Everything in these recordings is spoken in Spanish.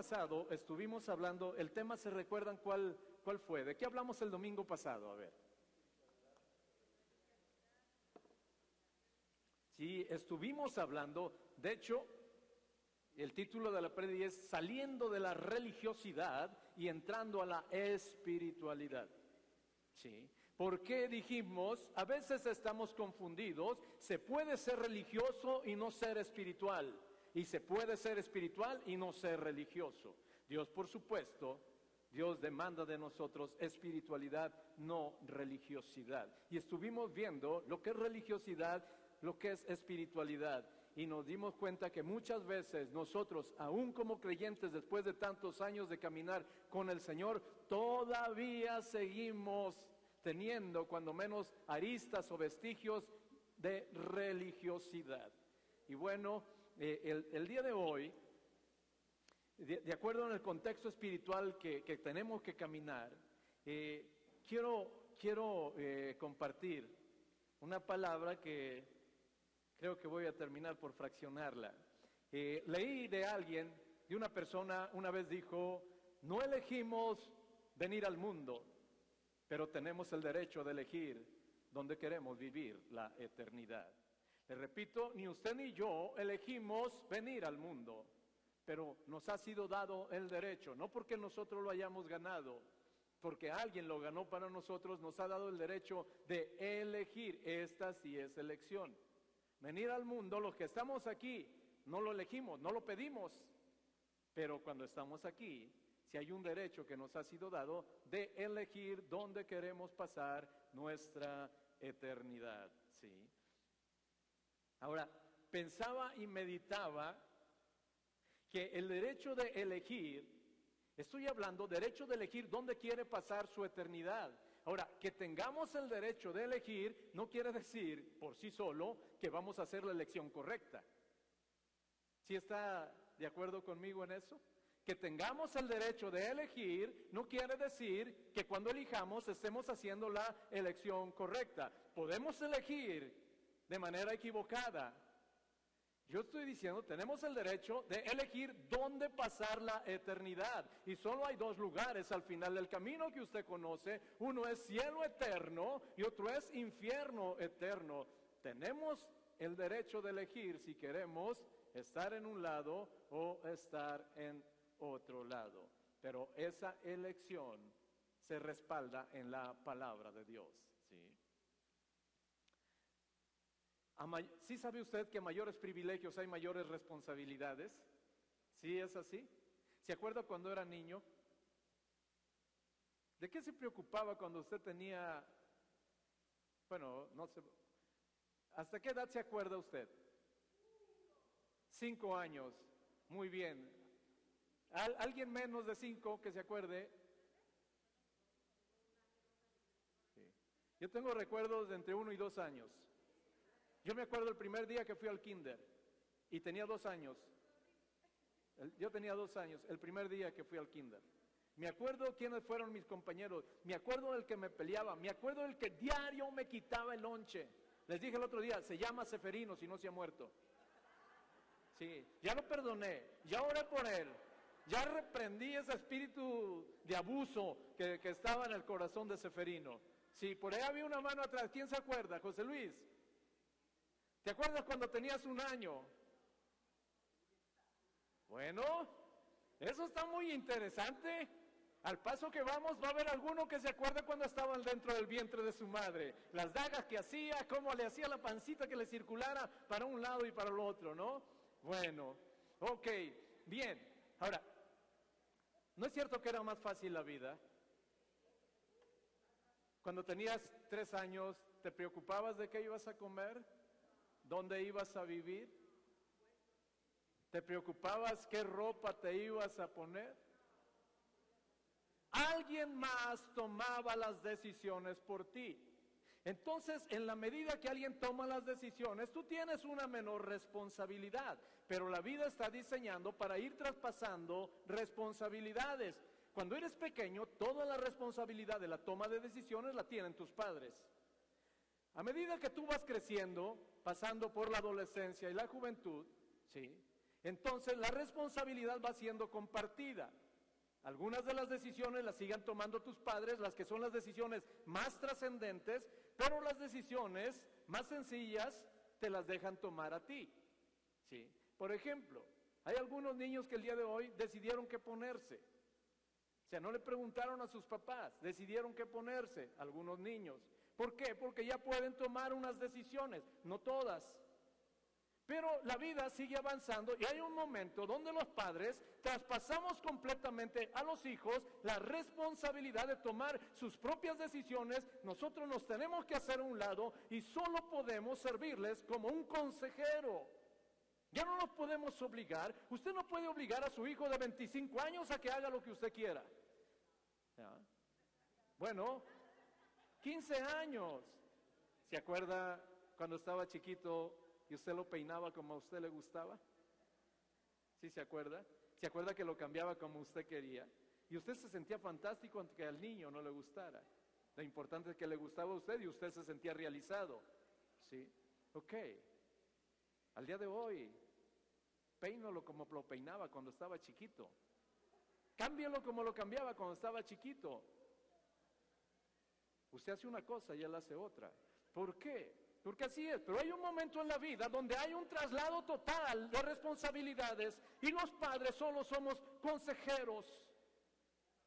pasado estuvimos hablando, el tema, ¿se recuerdan cuál fue? ¿De qué hablamos el domingo pasado? A ver. Sí, estuvimos hablando, de hecho, el título de la prédica es Saliendo de la religiosidad y entrando a la espiritualidad. Sí. ¿Por qué dijimos? A veces estamos confundidos, se puede ser religioso y no ser espiritual, y se puede ser espiritual y no ser religioso. Dios, por supuesto, Dios demanda de nosotros espiritualidad, no religiosidad. Y estuvimos viendo lo que es religiosidad, lo que es espiritualidad, y nos dimos cuenta que muchas veces nosotros, aún como creyentes, después de tantos años de caminar con el Señor, todavía seguimos teniendo cuando menos aristas o vestigios de religiosidad. Y bueno, el día de hoy, de acuerdo en el contexto espiritual que tenemos que caminar, quiero compartir una palabra que creo que voy a terminar por fraccionarla. Leí de alguien, de una persona, una vez dijo: no elegimos venir al mundo, pero tenemos el derecho de elegir dónde queremos vivir la eternidad. Les repito, ni usted ni yo elegimos venir al mundo, pero nos ha sido dado el derecho, no porque nosotros lo hayamos ganado, porque alguien lo ganó para nosotros, nos ha dado el derecho de elegir. Esta sí es elección. Venir al mundo, los que estamos aquí, no lo elegimos, no lo pedimos. Pero cuando estamos aquí, si hay un derecho que nos ha sido dado de elegir dónde queremos pasar nuestra eternidad. ¿Sí? Ahora, pensaba y meditaba que el derecho de elegir, estoy hablando derecho de elegir dónde quiere pasar su eternidad. Ahora, que tengamos el derecho de elegir no quiere decir por sí solo que vamos a hacer la elección correcta. ¿Sí está de acuerdo conmigo en eso? Que tengamos el derecho de elegir no quiere decir que cuando elijamos estemos haciendo la elección correcta. Podemos elegir de manera equivocada. Yo estoy diciendo, tenemos el derecho de elegir dónde pasar la eternidad. Y solo hay dos lugares al final del camino que usted conoce. Uno es cielo eterno y otro es infierno eterno. Tenemos el derecho de elegir si queremos estar en un lado o estar en otro lado. Pero esa elección se respalda en la palabra de Dios. ¿Sí? ¿Sí sabe usted que a mayores privilegios hay mayores responsabilidades? ¿Sí es así? ¿Se acuerda cuando era niño? ¿De qué se preocupaba cuando usted tenía, bueno, no sé, hasta qué edad se acuerda usted? 5 años, muy bien. ¿Alguien menos de 5 que se acuerde? Sí. Yo tengo recuerdos de entre 1 y 2 años. Yo me acuerdo el primer día que fui al kinder y tenía 2 años. Yo tenía 2 años el primer día que fui al kinder. Me acuerdo quiénes fueron mis compañeros, me acuerdo del que me peleaba, me acuerdo del que diario me quitaba el lonche. Les dije el otro día, se llama Seferino si no se ha muerto. Sí, ya lo perdoné, ya oré por él, ya reprendí ese espíritu de abuso que estaba en el corazón de Seferino. Sí, por ahí había una mano atrás, ¿quién se acuerda? José Luis. ¿Te acuerdas cuando tenías 1 año? Bueno, eso está muy interesante. Al paso que vamos, va a haber alguno que se acuerde cuando estaban dentro del vientre de su madre. Las dagas que hacía, cómo le hacía la pancita que le circulara para un lado y para el otro, ¿no? Bueno, ok, bien. Ahora, ¿no es cierto que era más fácil la vida? Cuando tenías 3 años, ¿te preocupabas de qué ibas a comer? ¿Dónde ibas a vivir? ¿Te preocupabas qué ropa te ibas a poner? Alguien más tomaba las decisiones por ti. Entonces, en la medida que alguien toma las decisiones, tú tienes una menor responsabilidad. Pero la vida está diseñando para ir traspasando responsabilidades. Cuando eres pequeño, toda la responsabilidad de la toma de decisiones la tienen tus padres. A medida que tú vas creciendo, pasando por la adolescencia y la juventud, ¿sí? Entonces la responsabilidad va siendo compartida. Algunas de las decisiones las sigan tomando tus padres, las que son las decisiones más trascendentes, pero las decisiones más sencillas te las dejan tomar a ti, ¿sí? Por ejemplo, hay algunos niños que el día de hoy decidieron qué ponerse. O sea, no le preguntaron a sus papás, decidieron qué ponerse, algunos niños. ¿Por qué? Porque ya pueden tomar unas decisiones, no todas. Pero la vida sigue avanzando y hay un momento donde los padres traspasamos completamente a los hijos la responsabilidad de tomar sus propias decisiones. Nosotros nos tenemos que hacer a un lado y solo podemos servirles como un consejero. Ya no los podemos obligar. Usted no puede obligar a su hijo de 25 años a que haga lo que usted quiera. Bueno, 15 años. ¿Se acuerda cuando estaba chiquito y usted lo peinaba como a usted le gustaba? ¿Sí se acuerda? ¿Se acuerda que lo cambiaba como usted quería? Y usted se sentía fantástico aunque al niño no le gustara. Lo importante es que le gustaba a usted y usted se sentía realizado. ¿Sí? Ok. Al día de hoy, peínalo como lo peinaba cuando estaba chiquito. Cámbialo como lo cambiaba cuando estaba chiquito. Usted hace una cosa y él hace otra. ¿Por qué? Porque así es, pero hay un momento en la vida donde hay un traslado total de responsabilidades y los padres solo somos consejeros.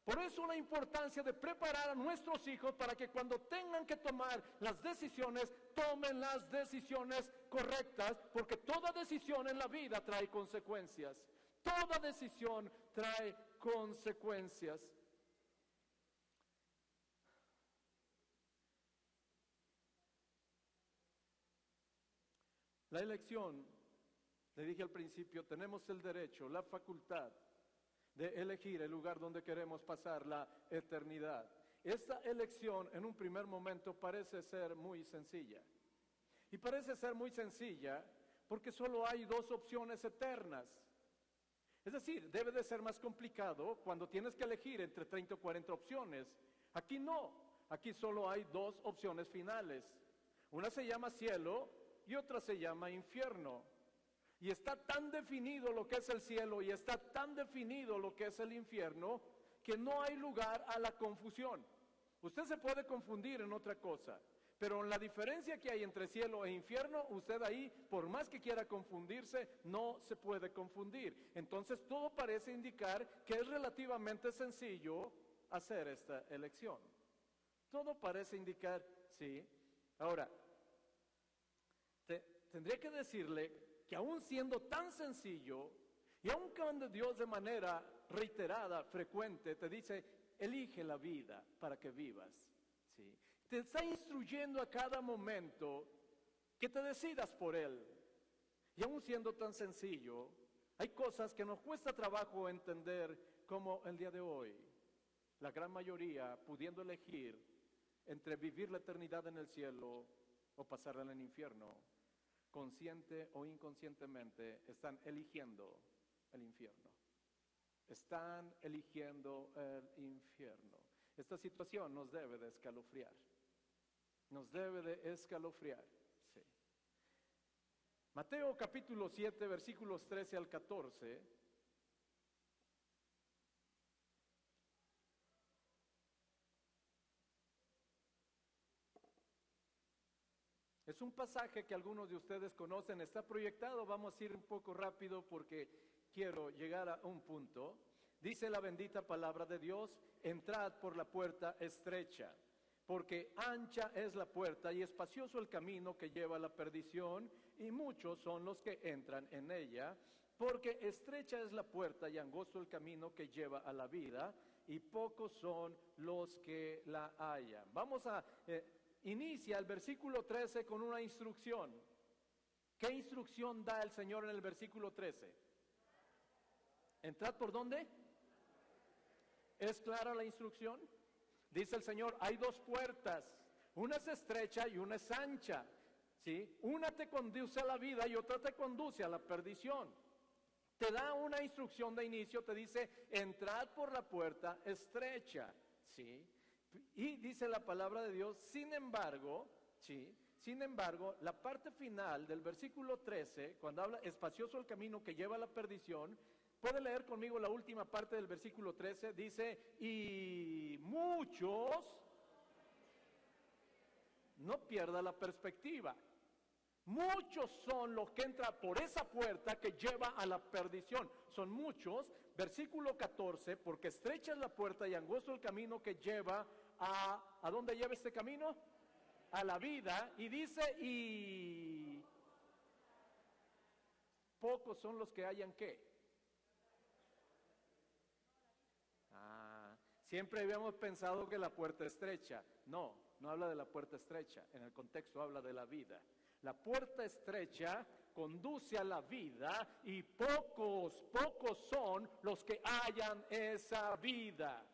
Por eso la importancia de preparar a nuestros hijos para que cuando tengan que tomar las decisiones, tomen las decisiones correctas, porque toda decisión en la vida trae consecuencias. Toda decisión trae consecuencias. La elección, le dije al principio, tenemos el derecho, la facultad de elegir el lugar donde queremos pasar la eternidad. Esta elección en un primer momento parece ser muy sencilla. Y parece ser muy sencilla porque solo hay dos opciones eternas. Es decir, debe de ser más complicado cuando tienes que elegir entre 30 o 40 opciones. Aquí no, aquí solo hay dos opciones finales. Una se llama cielo y otra se llama infierno. Y está tan definido lo que es el cielo y está tan definido lo que es el infierno que no hay lugar a la confusión. Usted se puede confundir en otra cosa, pero en la diferencia que hay entre cielo e infierno, usted ahí, por más que quiera confundirse, no se puede confundir. Entonces todo parece indicar que es relativamente sencillo hacer esta elección. Todo parece indicar, sí. Ahora, tendría que decirle que aún siendo tan sencillo y aún cuando Dios de manera reiterada, frecuente, te dice, elige la vida para que vivas, ¿sí? Te está instruyendo a cada momento que te decidas por Él. Y aún siendo tan sencillo, hay cosas que nos cuesta trabajo entender, como el día de hoy, la gran mayoría pudiendo elegir entre vivir la eternidad en el cielo o pasarla en el infierno, consciente o inconscientemente están eligiendo el infierno. Están eligiendo el infierno. Esta situación nos debe de escalofriar. Nos debe de escalofriar. Sí. Mateo capítulo 7, versículos 13 al 14. Es un pasaje que algunos de ustedes conocen, está proyectado, vamos a ir un poco rápido porque quiero llegar a un punto. Dice la bendita palabra de Dios, entrad por la puerta estrecha, porque ancha es la puerta y espacioso el camino que lleva a la perdición, y muchos son los que entran en ella, porque estrecha es la puerta y angosto el camino que lleva a la vida, y pocos son los que la hallan. Vamos a... Inicia el versículo 13 con una instrucción. ¿Qué instrucción da el Señor en el versículo 13? ¿Entrad por dónde? ¿Es clara la instrucción? Dice el Señor, hay dos puertas, una es estrecha y una es ancha, ¿sí? Una te conduce a la vida y otra te conduce a la perdición. Te da una instrucción de inicio, te dice, entrad por la puerta estrecha, ¿sí? Y dice la palabra de Dios, sin embargo, ¿sí? Sin embargo, la parte final del versículo 13, cuando habla espacioso el camino que lleva a la perdición, puede leer conmigo la última parte del versículo 13, dice, y muchos, no pierda la perspectiva, muchos son los que entran por esa puerta que lleva a la perdición, son muchos, versículo 14, porque estrecha es la puerta y angosto el camino que lleva ¿a dónde lleva este camino? A la vida. Y dice, y pocos son los que hayan ¿qué? Siempre habíamos pensado que la puerta estrecha, no habla de la puerta estrecha, en el contexto habla de la vida. La puerta estrecha conduce a la vida y pocos son los que hallan esa vida.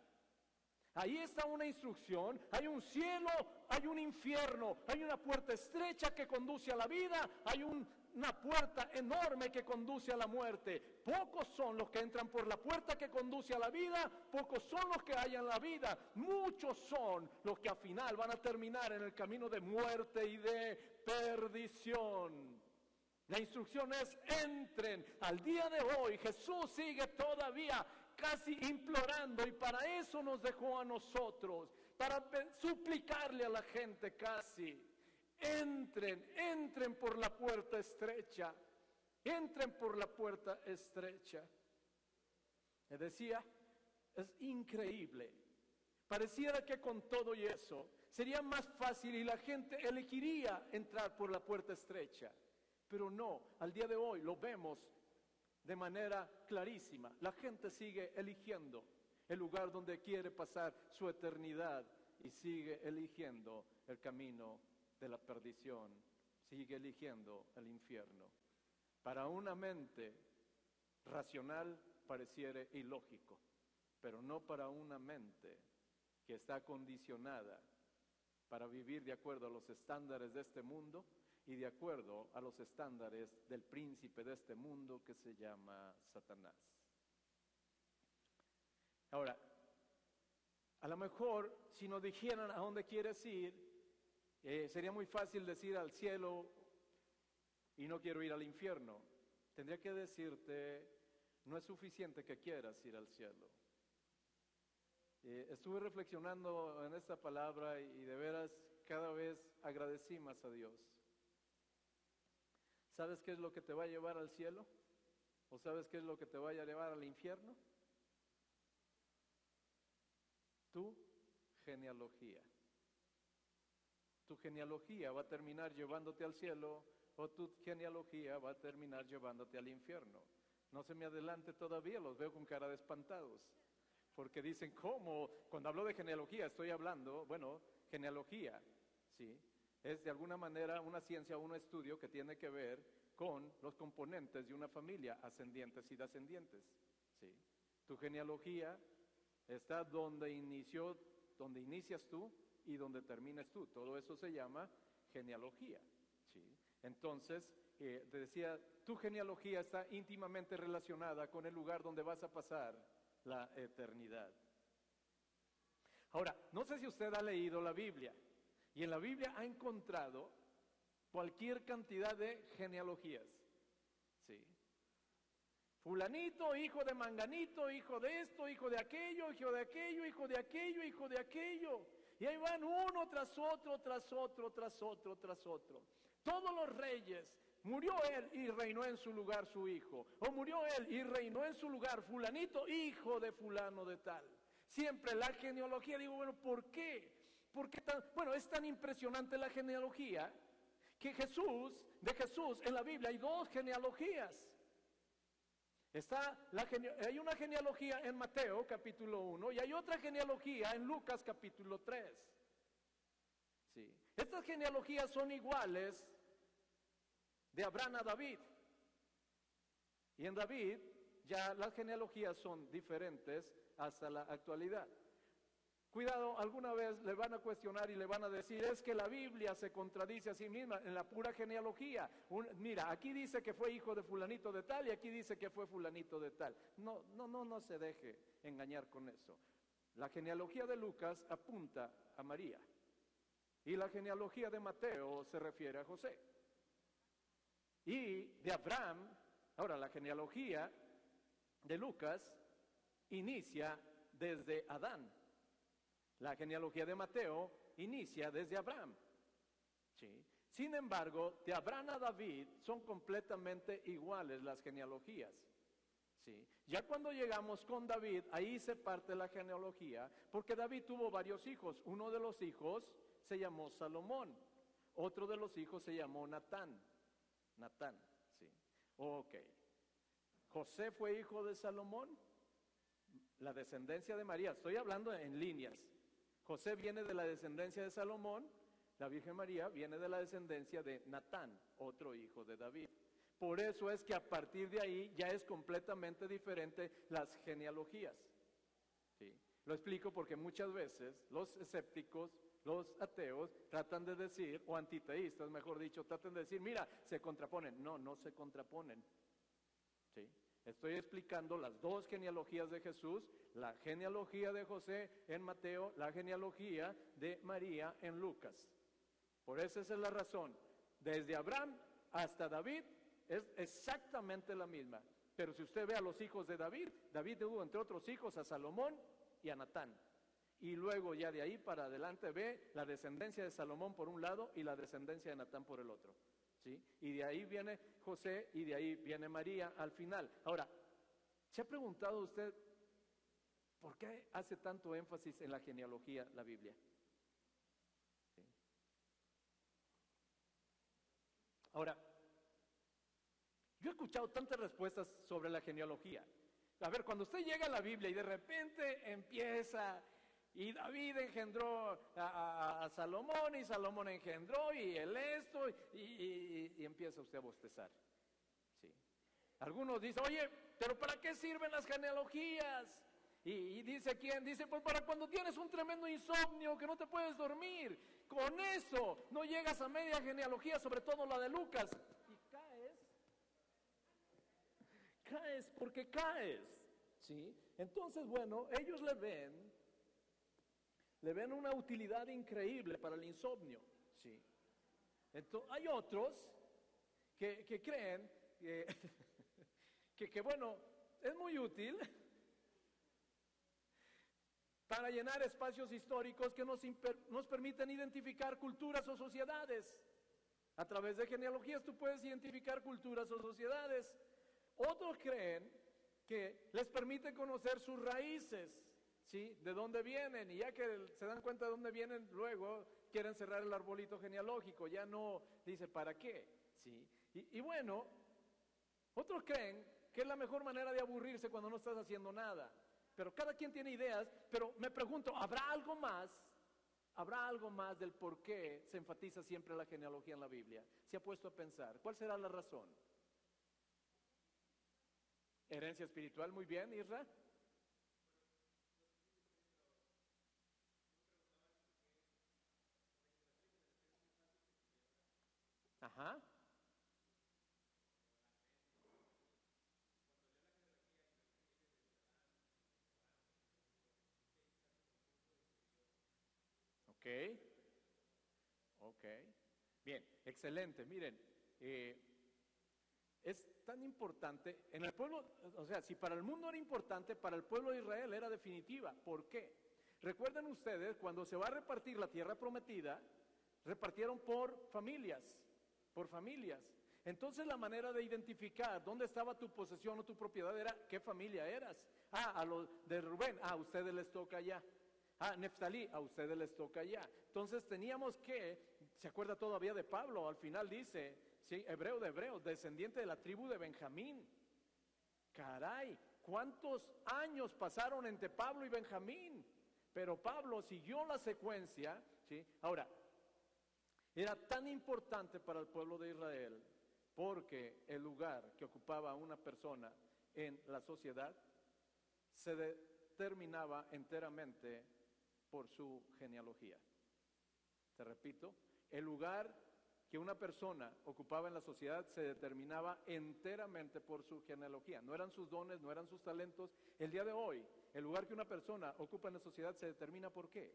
Ahí está una instrucción, hay un cielo, hay un infierno, hay una puerta estrecha que conduce a la vida, hay una puerta enorme que conduce a la muerte. Pocos son los que entran por la puerta que conduce a la vida, pocos son los que hallan la vida, muchos son los que al final van a terminar en el camino de muerte y de perdición. La instrucción es, entren. Al día de hoy Jesús sigue todavía casi implorando, y para eso nos dejó a nosotros, para suplicarle a la gente casi, entren por la puerta estrecha, entren por la puerta estrecha. Le decía, es increíble, pareciera que con todo y eso sería más fácil y la gente elegiría entrar por la puerta estrecha, pero no, al día de hoy lo vemos de manera clarísima. La gente sigue eligiendo el lugar donde quiere pasar su eternidad y sigue eligiendo el camino de la perdición, sigue eligiendo el infierno. Para una mente racional pareciera ilógico, pero no para una mente que está condicionada para vivir de acuerdo a los estándares de este mundo y de acuerdo a los estándares del príncipe de este mundo que se llama Satanás. Ahora, a lo mejor si nos dijeran a dónde quieres ir, sería muy fácil decir al cielo y no quiero ir al infierno. Tendría que decirte, no es suficiente que quieras ir al cielo. Estuve reflexionando en esta palabra y de veras cada vez agradecí más a Dios. ¿Sabes qué es lo que te va a llevar al cielo? ¿O sabes qué es lo que te va a llevar al infierno? Tu genealogía va a terminar llevándote al cielo, o tu genealogía va a terminar llevándote al infierno. No se me adelante todavía, los veo con cara de espantados, porque dicen, ¿cómo? Cuando hablo de genealogía estoy hablando, genealogía, ¿sí? Es de alguna manera una ciencia, un estudio que tiene que ver con los componentes de una familia, ascendientes y descendientes, ¿sí? Tu genealogía está donde inicias tú y donde terminas tú. Todo eso se llama genealogía, ¿sí? Entonces, te decía, tu genealogía está íntimamente relacionada con el lugar donde vas a pasar la eternidad. Ahora, no sé si usted ha leído la Biblia. Y en la Biblia ha encontrado cualquier cantidad de genealogías, ¿sí? Fulanito, hijo de Manganito, hijo de esto, hijo de aquello, hijo de aquello, hijo de aquello, hijo de aquello. Y ahí van uno tras otro, tras otro, tras otro, tras otro. Todos los reyes, murió él y reinó en su lugar su hijo. O murió él y reinó en su lugar fulanito, hijo de fulano de tal. Siempre la genealogía, digo, ¿por qué? Es tan impresionante la genealogía que de Jesús en la Biblia hay dos genealogías. Hay una genealogía en Mateo capítulo 1 y hay otra genealogía en Lucas capítulo 3. ¿Sí? Estas genealogías son iguales de Abraham a David. Y en David ya las genealogías son diferentes hasta la actualidad. Cuidado, alguna vez le van a cuestionar y le van a decir, es que la Biblia se contradice a sí misma en la pura genealogía. Mira, aquí dice que fue hijo de fulanito de tal y aquí dice que fue fulanito de tal. No se deje engañar con eso. La genealogía de Lucas apunta a María. Y la genealogía de Mateo se refiere a José. Y de Abraham, ahora la genealogía de Lucas inicia desde Adán. La genealogía de Mateo inicia desde Abraham. ¿Sí? Sin embargo, de Abraham a David son completamente iguales las genealogías. ¿Sí? Ya cuando llegamos con David, ahí se parte la genealogía, porque David tuvo varios hijos. Uno de los hijos se llamó Salomón, otro de los hijos se llamó Natán, ¿sí? Ok, José fue hijo de Salomón, la descendencia de María, estoy hablando en líneas. José viene de la descendencia de Salomón, la Virgen María viene de la descendencia de Natán, otro hijo de David. Por eso es que a partir de ahí ya es completamente diferente las genealogías, ¿sí? Lo explico porque muchas veces los escépticos, los ateos tratan de decir, o antiteístas mejor dicho, tratan de decir, mira, se contraponen. No, no se contraponen. ¿Sí? Estoy explicando las dos genealogías de Jesús, la genealogía de José en Mateo, la genealogía de María en Lucas. Por eso esa es la razón. Desde Abraham hasta David es exactamente la misma. Pero si usted ve a los hijos de David, David tuvo entre otros hijos a Salomón y a Natán. Y luego ya de ahí para adelante ve la descendencia de Salomón por un lado y la descendencia de Natán por el otro, ¿sí? Y de ahí viene José y de ahí viene María al final. Ahora, ¿se ha preguntado usted por qué hace tanto énfasis en la genealogía la Biblia? ¿Sí? Ahora, yo he escuchado tantas respuestas sobre la genealogía. A ver, cuando usted llega a la Biblia y de repente empieza... Y David engendró a Salomón, y Salomón engendró, y él esto, y empieza usted a bostezar. ¿Sí? Algunos dicen, oye, pero ¿para qué sirven las genealogías? Y dice, ¿quién? Dice, pues para cuando tienes un tremendo insomnio que no te puedes dormir. Con eso no llegas a media genealogía, sobre todo la de Lucas. Y caes porque caes. ¿Sí? Entonces, bueno, ellos le ven una utilidad increíble para el insomnio, ¿sí? Entonces, hay otros que creen que bueno, es muy útil para llenar espacios históricos que nos permiten identificar culturas o sociedades. A través de genealogías tú puedes identificar culturas o sociedades. Otros creen que les permite conocer sus raíces, ¿sí? De dónde vienen, y ya que se dan cuenta de dónde vienen, luego quieren cerrar el arbolito genealógico, ya no, dice, ¿para qué? ¿Sí? Y bueno, otros creen que es la mejor manera de aburrirse cuando no estás haciendo nada, pero cada quien tiene ideas. Pero me pregunto, ¿habrá algo más del por qué se enfatiza siempre la genealogía en la Biblia? Se ha puesto a pensar, ¿cuál será la razón? Herencia espiritual, muy bien, Isra. Ajá. Ok. Bien, excelente. Miren, es tan importante en el pueblo, o sea, si para el mundo era importante, para el pueblo de Israel era definitiva. ¿Por qué? Recuerden ustedes, cuando se va a repartir la tierra prometida, repartieron por familias. Entonces la manera de identificar dónde estaba tu posesión o tu propiedad era qué familia eras. A los de Rubén, a ustedes les toca allá. A Neftalí, a ustedes les toca allá. Entonces teníamos que, se acuerda todavía de Pablo, al final dice, sí, hebreo de hebreos, descendiente de la tribu de Benjamín. Caray, ¿cuántos años pasaron entre Pablo y Benjamín? Pero Pablo siguió la secuencia, ¿sí? Ahora, era tan importante para el pueblo de Israel porque el lugar que ocupaba una persona en la sociedad se determinaba enteramente por su genealogía. Te repito, el lugar que una persona ocupaba en la sociedad se determinaba enteramente por su genealogía. No eran sus dones, no eran sus talentos. El día de hoy, el lugar que una persona ocupa en la sociedad se determina por qué.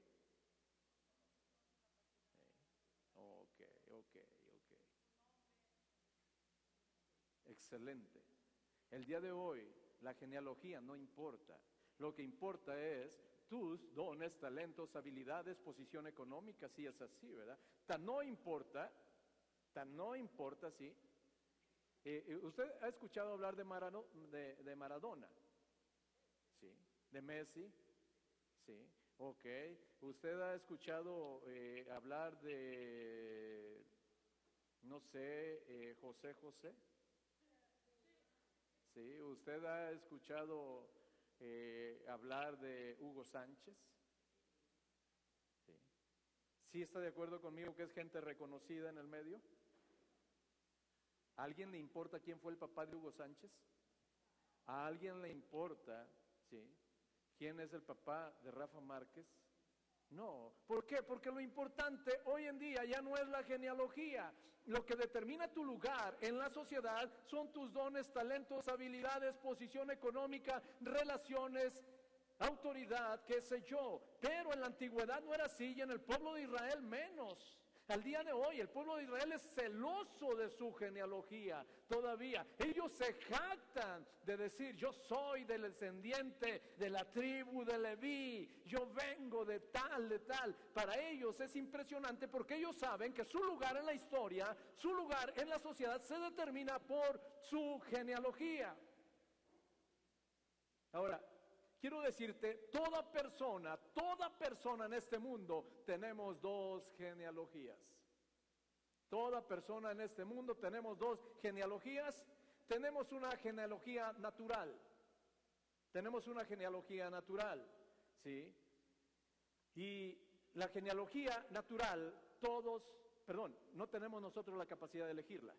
excelente. El día de hoy la genealogía no importa. Lo que importa es tus dones, talentos, habilidades, posición económica, si es así, ¿verdad? Tan no importa, sí. ¿Usted ha escuchado hablar de Maradona? Sí. ¿De Messi? Sí. Ok. ¿Usted ha escuchado hablar de, no sé, José José? Sí. ¿Usted ha escuchado hablar de Hugo Sánchez? Sí. ¿Sí está de acuerdo conmigo que es gente reconocida en el medio? ¿A alguien le importa quién fue el papá de Hugo Sánchez? ¿A alguien le importa, sí, quién es el papá de Rafa Márquez? No. ¿Por qué? Porque lo importante hoy en día ya no es la genealogía. Lo que determina tu lugar en la sociedad son tus dones, talentos, habilidades, posición económica, relaciones, autoridad, qué sé yo. Pero en la antigüedad no era así y en el pueblo de Israel menos. Al día de hoy el pueblo de Israel es celoso de su genealogía todavía. Ellos se jactan de decir: yo soy del descendiente de la tribu de Leví, yo vengo de tal, de tal. Para ellos es impresionante porque ellos saben que su lugar en la historia, su lugar en la sociedad se determina por su genealogía. Ahora, quiero decirte, toda persona en este mundo tenemos dos genealogías. Toda persona en este mundo tenemos dos genealogías. Tenemos una genealogía natural. ¿Sí? Y la genealogía natural, no tenemos nosotros la capacidad de elegirla.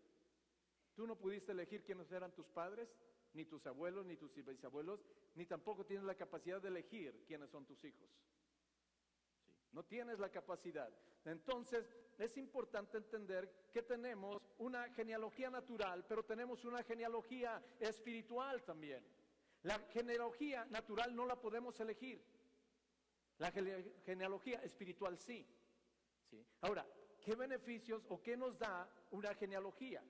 Tú no pudiste elegir quiénes eran tus padres, ni tus abuelos, ni tus bisabuelos, ni tampoco tienes la capacidad de elegir quiénes son tus hijos. Sí. No tienes la capacidad. Entonces, es importante entender que tenemos una genealogía natural, pero tenemos una genealogía espiritual también. La genealogía natural no la podemos elegir. La genealogía espiritual sí. Sí. Ahora, ¿qué beneficios o qué nos da una genealogía?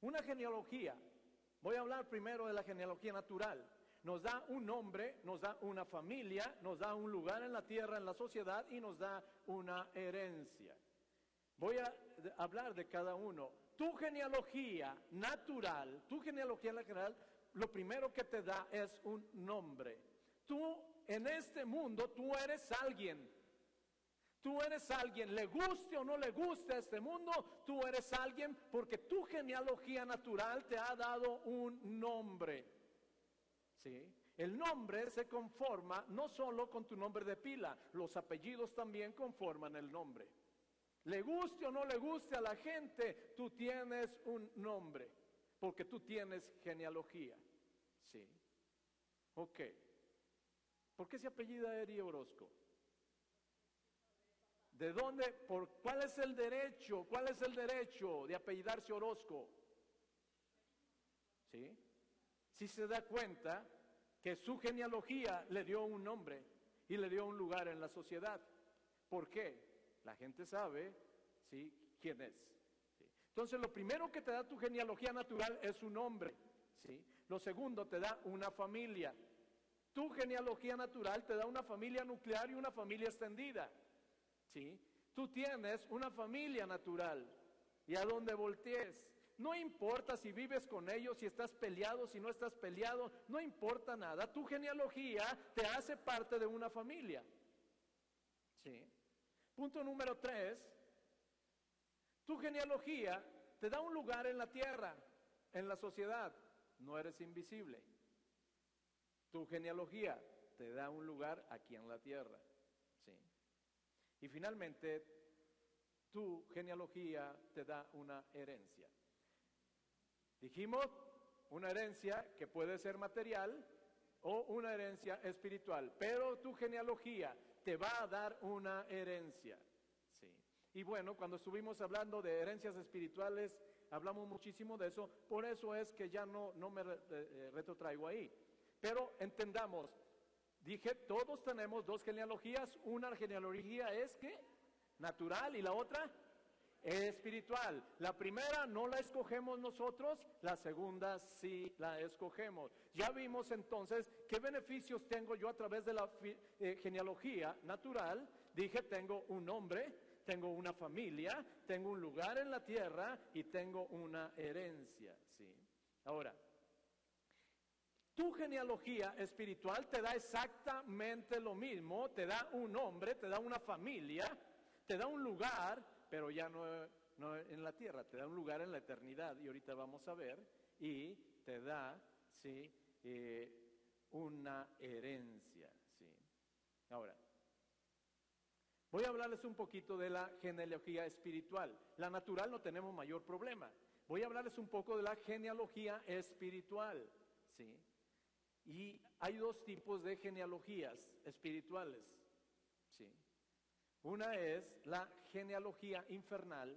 Una genealogía... Voy a hablar primero de la genealogía natural. Nos da un nombre, nos da una familia, nos da un lugar en la tierra, en la sociedad, y nos da una herencia. Voy a hablar de cada uno. Tu genealogía natural, lo primero que te da es un nombre. Tú, en este mundo, tú eres alguien. Tú eres alguien, le guste o no le guste a este mundo, tú eres alguien porque tu genealogía natural te ha dado un nombre. ¿Sí? El nombre se conforma no solo con tu nombre de pila, los apellidos también conforman el nombre. Le guste o no le guste a la gente, tú tienes un nombre porque tú tienes genealogía. ¿Sí? Ok. ¿Por qué se apellida Eri Orozco? ¿De dónde? ¿Cuál es el derecho? ¿Cuál es el derecho de apellidarse Orozco? ¿Sí? Si se da cuenta que su genealogía le dio un nombre y le dio un lugar en la sociedad. ¿Por qué? La gente sabe, ¿sí?, quién es. ¿Sí? Entonces, lo primero que te da tu genealogía natural es un nombre. ¿Sí? Lo segundo, te da una familia. Tu genealogía natural te da una familia nuclear y una familia extendida. ¿Sí? Tú tienes una familia natural y a donde voltees, no importa si vives con ellos, si estás peleado, si no estás peleado, no importa nada. Tu genealogía te hace parte de una familia. ¿Sí? Punto número 3, tu genealogía te da un lugar en la tierra, en la sociedad. No eres invisible. Tu genealogía te da un lugar aquí en la tierra. ¿Sí? Y finalmente, tu genealogía te da una herencia. Dijimos, una herencia que puede ser material o una herencia espiritual, pero tu genealogía te va a dar una herencia. Sí. Y bueno, cuando estuvimos hablando de herencias espirituales, hablamos muchísimo de eso, por eso es que ya no me retrotraigo ahí. Pero entendamos, dije, todos tenemos dos genealogías, una genealogía es natural y la otra espiritual. La primera no la escogemos nosotros, la segunda sí la escogemos. Ya vimos entonces qué beneficios tengo yo a través de la genealogía natural. Dije, tengo un nombre, tengo una familia, tengo un lugar en la tierra y tengo una herencia, ¿sí? Ahora, tu genealogía espiritual te da exactamente lo mismo, te da un nombre, te da una familia, te da un lugar, pero ya no en la tierra, te da un lugar en la eternidad, y ahorita vamos a ver, y te da, ¿sí?, una herencia, ¿sí? Ahora, voy a hablarles un poquito de la genealogía espiritual. La natural no tenemos mayor problema. Voy a hablarles un poco de la genealogía espiritual, ¿sí? Y hay dos tipos de genealogías espirituales, ¿sí? Una es la genealogía infernal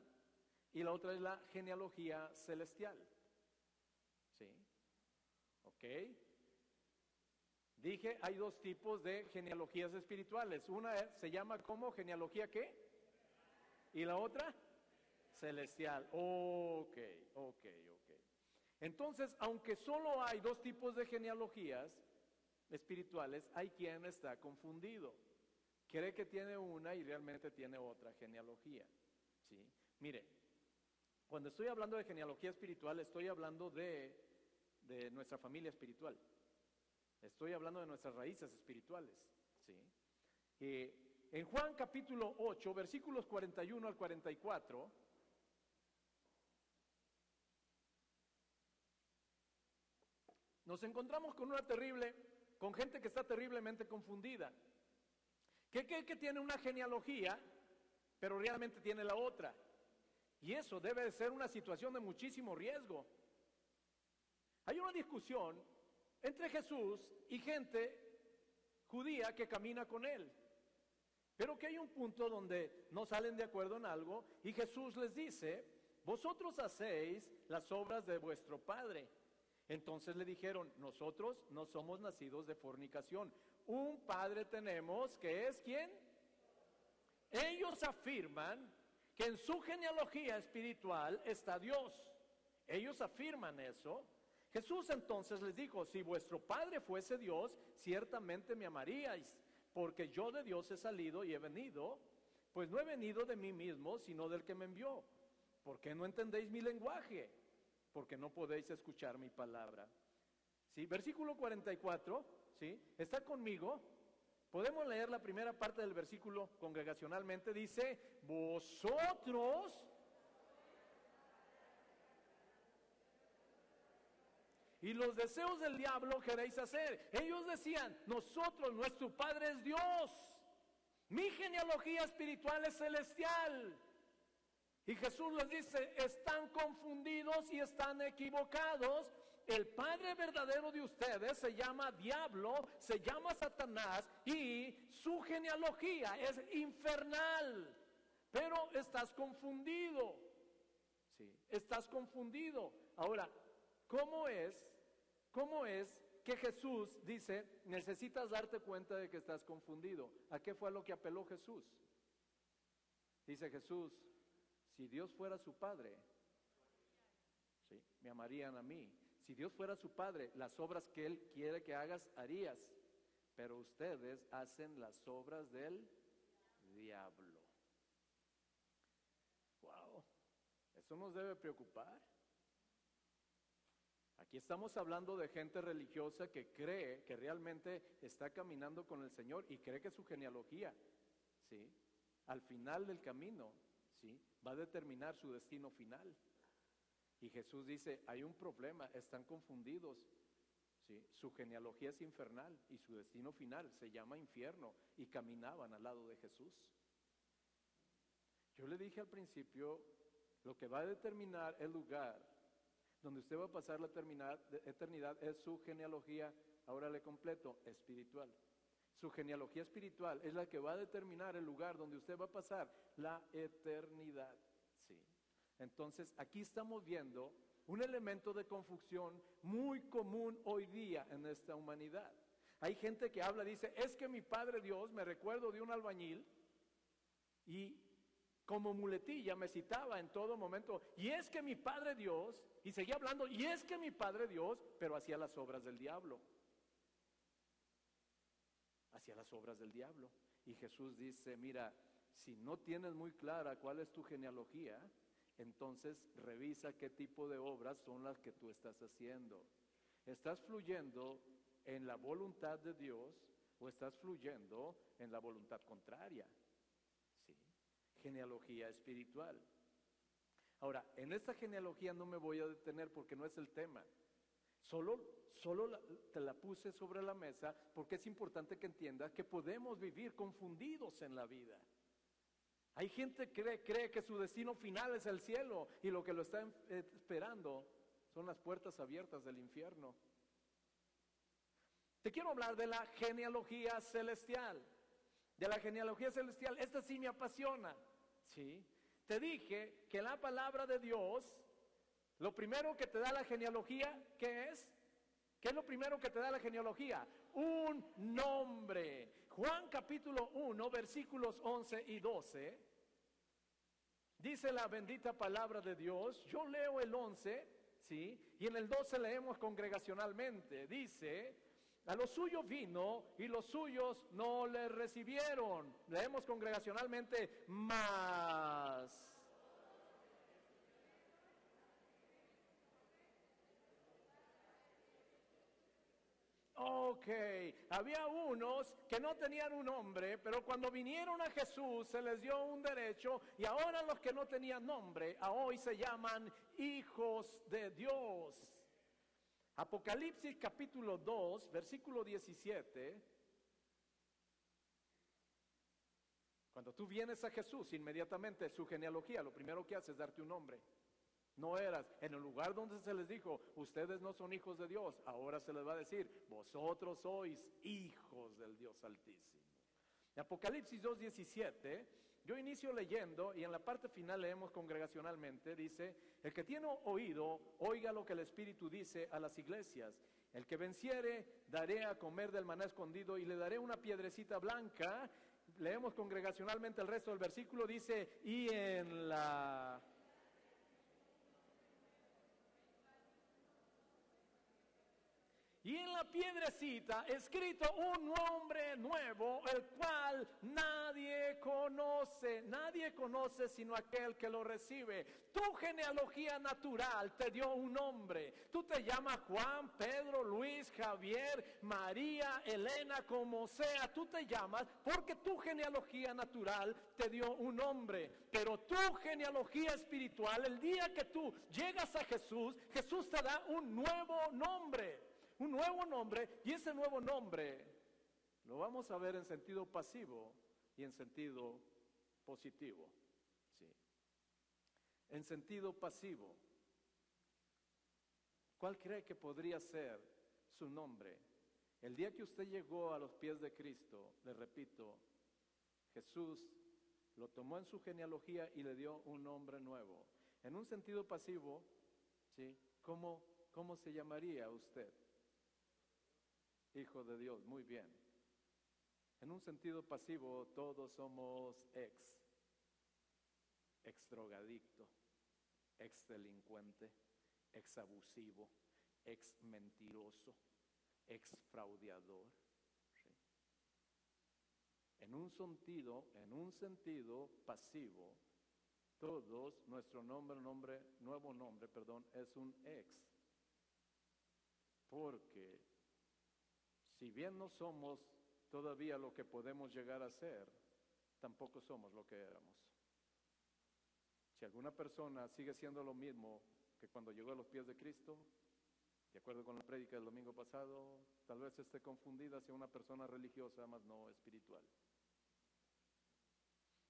y la otra es la genealogía celestial, ¿sí? ¿Ok? Dije, hay dos tipos de genealogías espirituales. Una se llama como genealogía ¿qué? Y la otra, celestial. Ok. Entonces, aunque solo hay dos tipos de genealogías espirituales, hay quien está confundido. Cree que tiene una y realmente tiene otra genealogía, ¿sí? Mire, cuando estoy hablando de genealogía espiritual, estoy hablando de nuestra familia espiritual. Estoy hablando de nuestras raíces espirituales, ¿sí? En Juan capítulo 8, versículos 41 al 44, nos encontramos con con gente que está terriblemente confundida. Que cree que tiene una genealogía, pero realmente tiene la otra. Y eso debe de ser una situación de muchísimo riesgo. Hay una discusión entre Jesús y gente judía que camina con él. Pero que hay un punto donde no salen de acuerdo en algo y Jesús les dice, vosotros hacéis las obras de vuestro padre. Entonces le dijeron, nosotros no somos nacidos de fornicación. Un padre tenemos que es ¿quién? Ellos afirman que en su genealogía espiritual está Dios. Ellos afirman eso. Jesús entonces les dijo, si vuestro padre fuese Dios, ciertamente me amaríais, porque yo de Dios he salido y he venido, pues no he venido de mí mismo, sino del que me envió. ¿Por qué no entendéis mi lenguaje? Porque no podéis escuchar mi palabra. ¿Sí? Versículo 44. ¿Sí? ¿Está conmigo? Podemos leer la primera parte del versículo congregacionalmente. Dice, vosotros. Y los deseos del diablo queréis hacer. Ellos decían, nosotros, nuestro Padre es Dios. Mi genealogía espiritual es celestial. Y Jesús les dice, están confundidos y están equivocados. El padre verdadero de ustedes se llama diablo, se llama Satanás y su genealogía es infernal. Pero estás confundido, ¿sí? Estás confundido. Ahora, ¿cómo es que Jesús dice, necesitas darte cuenta de que estás confundido? ¿A qué fue a lo que apeló Jesús? Dice Jesús, si Dios fuera su padre, ¿sí?, me amarían a mí. Si Dios fuera su padre, las obras que Él quiere que hagas, harías. Pero ustedes hacen las obras del diablo. ¡Wow! Eso nos debe preocupar. Aquí estamos hablando de gente religiosa que cree que realmente está caminando con el Señor y cree que su genealogía, ¿sí?, al final del camino, ¿sí?, va a determinar su destino final. Y Jesús dice, hay un problema, están confundidos, ¿sí? Su genealogía es infernal y su destino final se llama infierno, y caminaban al lado de Jesús. Yo le dije al principio, lo que va a determinar el lugar donde usted va a pasar la eternidad es su genealogía, ahora le completo, espiritual. Su genealogía espiritual es la que va a determinar el lugar donde usted va a pasar la eternidad, ¿sí? Entonces, aquí estamos viendo un elemento de confusión muy común hoy día en esta humanidad. Hay gente que habla, dice, es que mi padre Dios, me recuerdo de un albañil, y como muletilla, me citaba en todo momento, y es que mi Padre Dios, y seguía hablando, y es que mi Padre Dios, pero hacía las obras del diablo. Hacía las obras del diablo. Y Jesús dice, mira, si no tienes muy clara cuál es tu genealogía, entonces revisa qué tipo de obras son las que tú estás haciendo. ¿Estás fluyendo en la voluntad de Dios o estás fluyendo en la voluntad contraria? ¿Sí? Genealogía espiritual. Ahora, en esta genealogía no me voy a detener porque no es el tema. Solo te la puse sobre la mesa porque es importante que entiendas que podemos vivir confundidos en la vida. Hay gente que cree que su destino final es el cielo y lo que lo está esperando son las puertas abiertas del infierno. Te quiero hablar de la genealogía celestial. De la genealogía celestial, esta sí me apasiona. ¿Sí? Te dije que la palabra de Dios, lo primero que te da la genealogía, ¿qué es? ¿Qué es lo primero que te da la genealogía? Un nombre. Juan capítulo 1, versículos 11 y 12, dice la bendita palabra de Dios. Yo leo el 11, ¿sí? Y en el 12 leemos congregacionalmente. Dice... A lo suyo vino y los suyos no le recibieron. Leemos congregacionalmente, más. Ok, había unos que no tenían un nombre, pero cuando vinieron a Jesús se les dio un derecho, y ahora los que no tenían nombre, a hoy se llaman hijos de Dios. Apocalipsis capítulo 2, versículo 17. Cuando tú vienes a Jesús, inmediatamente su genealogía, lo primero que hace es darte un nombre. No eras, en el lugar donde se les dijo, ustedes no son hijos de Dios, ahora se les va a decir, vosotros sois hijos del Dios Altísimo. Apocalipsis 2, 17, yo inicio leyendo y en la parte final leemos congregacionalmente, dice, el que tiene oído, oiga lo que el Espíritu dice a las iglesias. El que venciere, daré a comer del maná escondido y le daré una piedrecita blanca. Leemos congregacionalmente el resto del versículo, dice, y en la... Y en la piedrecita escrito un nombre nuevo, el cual nadie conoce sino aquel que lo recibe. Tu genealogía natural te dio un nombre. Tú te llamas Juan, Pedro, Luis, Javier, María, Elena, como sea. Tú te llamas porque tu genealogía natural te dio un nombre. Pero tu genealogía espiritual, el día que tú llegas a Jesús, Jesús te da un nuevo nombre. Un nuevo nombre, y ese nuevo nombre lo vamos a ver en sentido pasivo y en sentido positivo. Sí. En sentido pasivo, ¿cuál cree que podría ser su nombre? El día que usted llegó a los pies de Cristo, le repito, Jesús lo tomó en su genealogía y le dio un nombre nuevo. En un sentido pasivo, ¿sí? ¿Cómo se llamaría usted? Hijo de Dios, muy bien. En un sentido pasivo, todos somos ex drogadicto, ex delincuente, ex abusivo, ex mentiroso, ex fraudeador. ¿Sí? En un sentido pasivo, todos, nuestro nuevo nombre, es un ex. Porque si bien no somos todavía lo que podemos llegar a ser, tampoco somos lo que éramos. Si alguna persona sigue siendo lo mismo que cuando llegó a los pies de Cristo, de acuerdo con la prédica del domingo pasado, tal vez esté confundida hacia una persona religiosa, más no espiritual.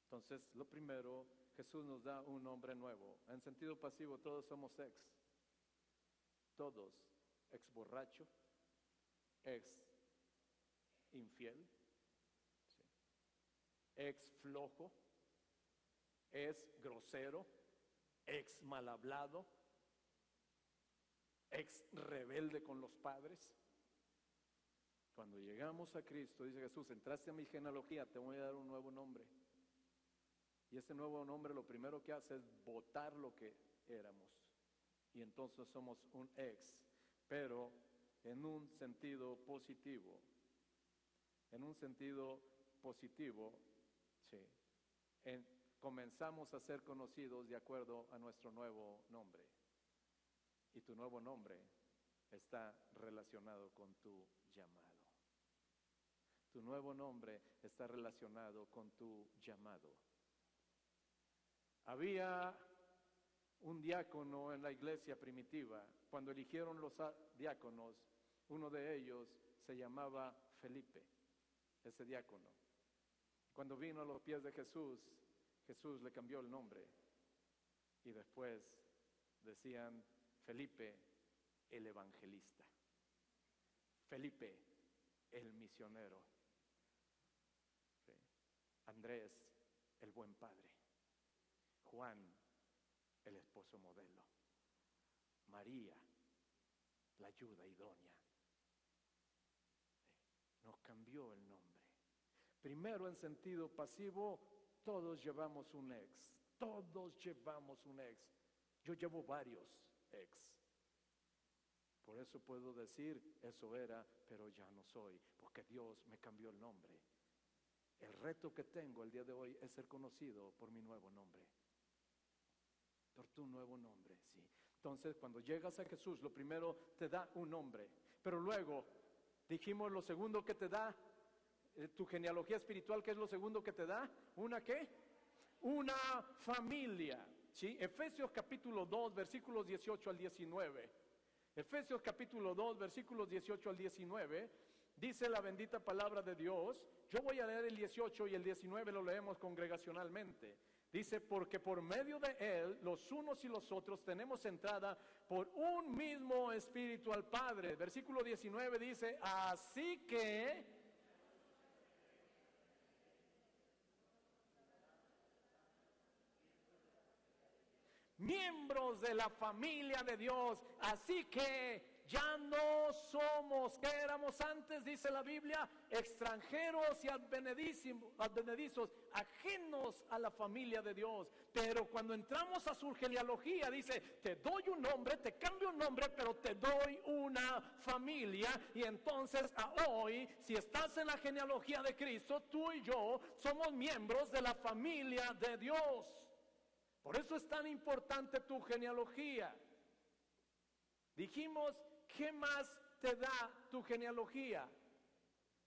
Entonces, lo primero, Jesús nos da un nombre nuevo. En sentido pasivo, todos somos ex. Todos, ex borracho, ex infiel, sí. Ex flojo, ex grosero, ex mal hablado, ex rebelde con los padres. Cuando llegamos a Cristo, dice Jesús, entraste a mi genealogía, te voy a dar un nuevo nombre. Y este nuevo nombre lo primero que hace es botar lo que éramos. Y entonces somos un ex, pero en un sentido positivo. En un sentido positivo, sí. Comenzamos a ser conocidos de acuerdo a nuestro nuevo nombre. Y tu nuevo nombre está relacionado con tu llamado. Tu nuevo nombre está relacionado con tu llamado. Había un diácono en la iglesia primitiva. Cuando eligieron los diáconos, uno de ellos se llamaba Felipe, ese diácono. Cuando vino a los pies de Jesús, Jesús le cambió el nombre. Y después decían Felipe el evangelista, Felipe el misionero, Andrés el buen padre, Juan el esposo modelo, María la ayuda idónea. Nos cambió el nombre. Primero en sentido pasivo, todos llevamos un ex. Todos llevamos un ex. Yo llevo varios ex. Por eso puedo decir, eso era, pero ya no soy, porque Dios me cambió el nombre. El reto que tengo el día de hoy es ser conocido por mi nuevo nombre. Por tu nuevo nombre, sí. Entonces, cuando llegas a Jesús, lo primero te da un nombre. Pero luego, dijimos lo segundo que te da, tu genealogía espiritual, ¿qué es lo segundo que te da? ¿Una qué? Una familia, ¿sí? Efesios capítulo 2, versículos 18 al 19. Efesios capítulo 2, versículos 18 al 19, dice la bendita palabra de Dios. Yo voy a leer el 18 y el 19 lo leemos congregacionalmente. Dice, porque por medio de Él, los unos y los otros tenemos entrada por un mismo Espíritu al Padre. Versículo 19 dice, así que... miembros de la familia de Dios, así que ya no somos, que éramos antes, dice la Biblia, extranjeros y advenedizos, ajenos a la familia de Dios. Pero cuando entramos a su genealogía, dice, te doy un nombre, te cambio un nombre, pero te doy una familia. Y entonces a hoy, si estás en la genealogía de Cristo, tú y yo somos miembros de la familia de Dios. Por eso es tan importante tu genealogía. Dijimos, ¿qué más te da tu genealogía?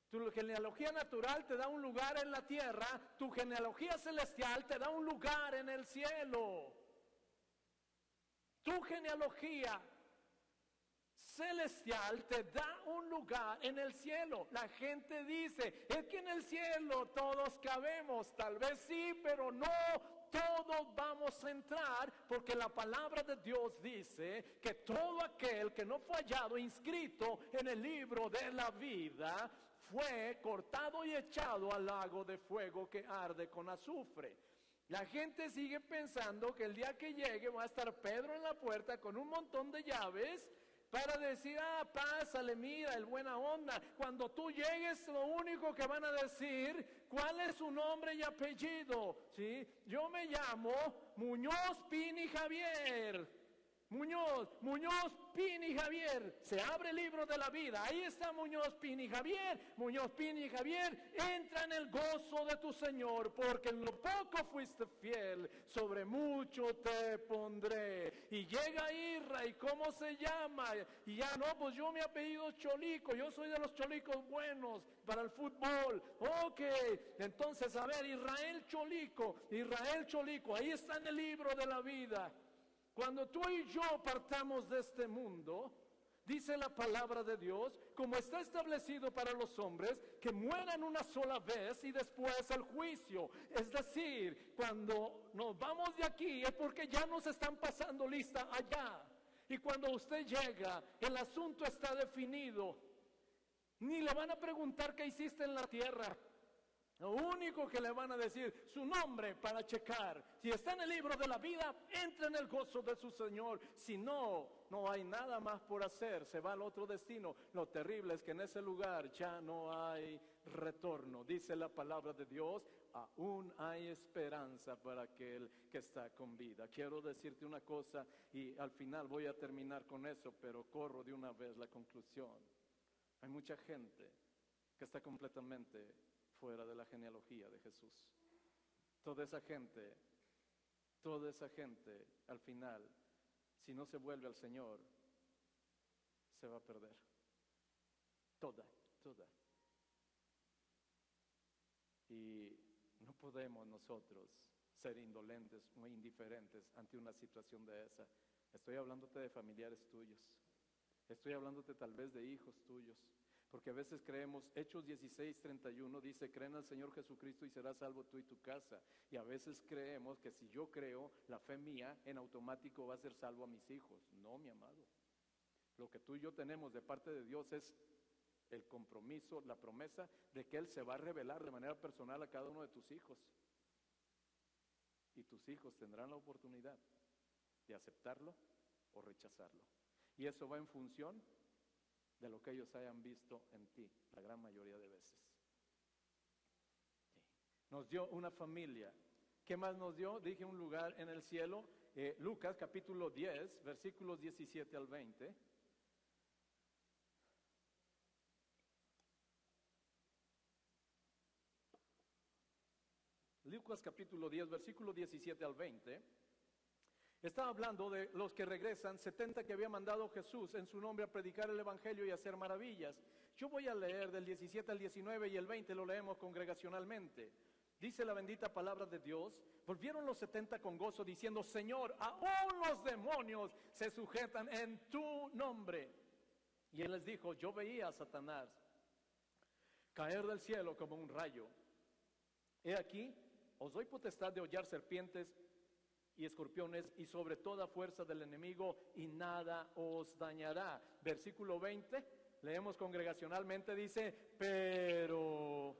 Tu genealogía natural te da un lugar en la tierra, tu genealogía celestial te da un lugar en el cielo. Tu genealogía celestial te da un lugar en el cielo. La gente dice, es que en el cielo todos cabemos. Tal vez sí, pero no todos vamos a entrar, porque la palabra de Dios dice que todo aquel que no fue hallado inscrito en el libro de la vida fue cortado y echado al lago de fuego que arde con azufre. La gente sigue pensando que el día que llegue va a estar Pedro en la puerta con un montón de llaves para decir, pásale, mira, el buena onda. Cuando tú llegues, lo único que van a decir, ¿cuál es su nombre y apellido? ¿Sí? Yo me llamo Muñoz Pini Javier. Muñoz Pini Javier. Se abre el libro de la vida. Ahí está Muñoz Pini Javier. Muñoz Pini Javier, entra en el gozo de tu Señor, porque en lo poco fuiste fiel, sobre mucho te pondré. Y llega Irra, ¿y cómo se llama? Y ya no, pues yo me apellido Cholico, yo soy de los cholicos buenos para el fútbol. Ok, entonces a ver, Israel Cholico, ahí está en el libro de la vida. Cuando tú y yo partamos de este mundo, dice la palabra de Dios, como está establecido para los hombres, que mueran una sola vez y después el juicio. Es decir, cuando nos vamos de aquí es porque ya nos están pasando lista allá. Y cuando usted llega, el asunto está definido. Ni le van a preguntar qué hiciste en la tierra. Lo único que le van a decir su nombre para checar. Si está en el libro de la vida, entra en el gozo de su Señor. Si no, no hay nada más por hacer. Se va al otro destino. Lo terrible es que en ese lugar ya no hay retorno. Dice la palabra de Dios, aún hay esperanza para aquel que está con vida. Quiero decirte una cosa y al final voy a terminar con eso, pero corro de una vez la conclusión. Hay mucha gente que está completamente fuera de la genealogía de Jesús. Toda esa gente al final, si no se vuelve al Señor, se va a perder. Toda. Y no podemos nosotros ser indolentes o indiferentes ante una situación de esa. Estoy hablándote de familiares tuyos. Estoy hablándote tal vez de hijos tuyos. Porque a veces creemos, Hechos 16:31 dice, creen al Señor Jesucristo y serás salvo tú y tu casa. Y a veces creemos que si yo creo, la fe mía en automático va a ser salvo a mis hijos. No, mi amado. Lo que tú y yo tenemos de parte de Dios es el compromiso, la promesa de que Él se va a revelar de manera personal a cada uno de tus hijos. Y tus hijos tendrán la oportunidad de aceptarlo o rechazarlo. Y eso va en función de lo que ellos hayan visto en ti, la gran mayoría de veces. Sí. Nos dio una familia. ¿Qué más nos dio? Dije un lugar en el cielo. Lucas capítulo 10, versículos 17 al 20. Lucas capítulo 10, versículo 17 al 20. Está hablando de los que regresan, 70 que había mandado Jesús en su nombre a predicar el evangelio y a hacer maravillas. Yo voy a leer del 17 al 19 y el 20 lo leemos congregacionalmente. Dice la bendita palabra de Dios, volvieron los 70 con gozo diciendo, Señor, aún los demonios se sujetan en tu nombre. Y Él les dijo, yo veía a Satanás caer del cielo como un rayo. He aquí, os doy potestad de hollar serpientes y escorpiones y sobre toda fuerza del enemigo y nada os dañará. Versículo 20, leemos congregacionalmente, dice, pero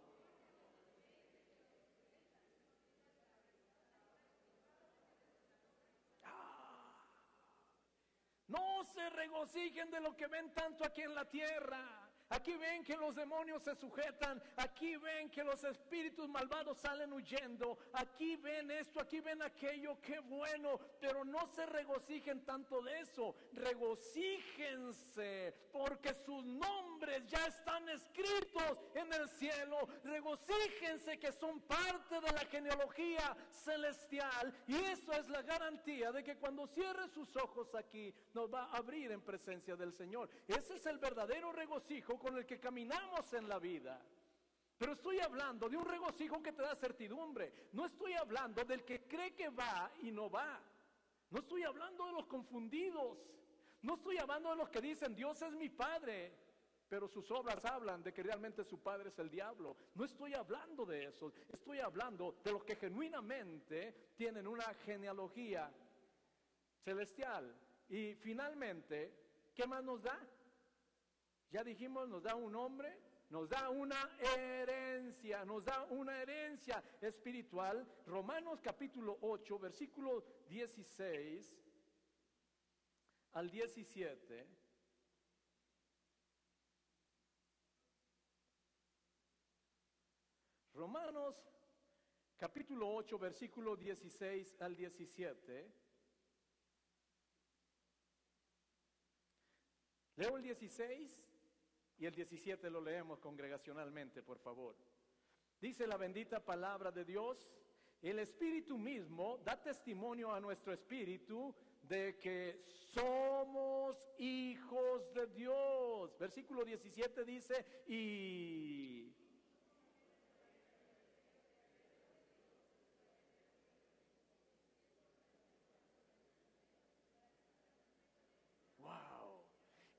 no se regocijen de lo que ven tanto aquí en la tierra. Aquí ven que los demonios se sujetan, aquí ven que los espíritus malvados salen huyendo, aquí ven esto, aquí ven aquello, qué bueno, pero no se regocijen tanto de eso, regocíjense porque sus nombres ya están escritos en el cielo, regocíjense que son parte de la genealogía celestial y eso es la garantía de que cuando cierre sus ojos aquí nos va a abrir en presencia del Señor. Ese es el verdadero regocijo con el que caminamos en la vida. Pero estoy hablando de un regocijo que te da certidumbre. No estoy hablando del que cree que va y no va. No estoy hablando de los confundidos. No estoy hablando de los que dicen Dios es mi padre, pero sus obras hablan de que realmente su padre es el diablo. No estoy hablando de esos. Estoy hablando de los que genuinamente tienen una genealogía celestial. Y finalmente, ¿qué más nos da? Ya dijimos, nos da un nombre, nos da una herencia, espiritual. Romanos capítulo 8, versículo 16 al 17. Romanos capítulo 8, versículo 16 al 17. Leo el 16. Y el 17 lo leemos congregacionalmente, por favor. Dice la bendita palabra de Dios, el Espíritu mismo da testimonio a nuestro espíritu de que somos hijos de Dios. Versículo 17 dice, y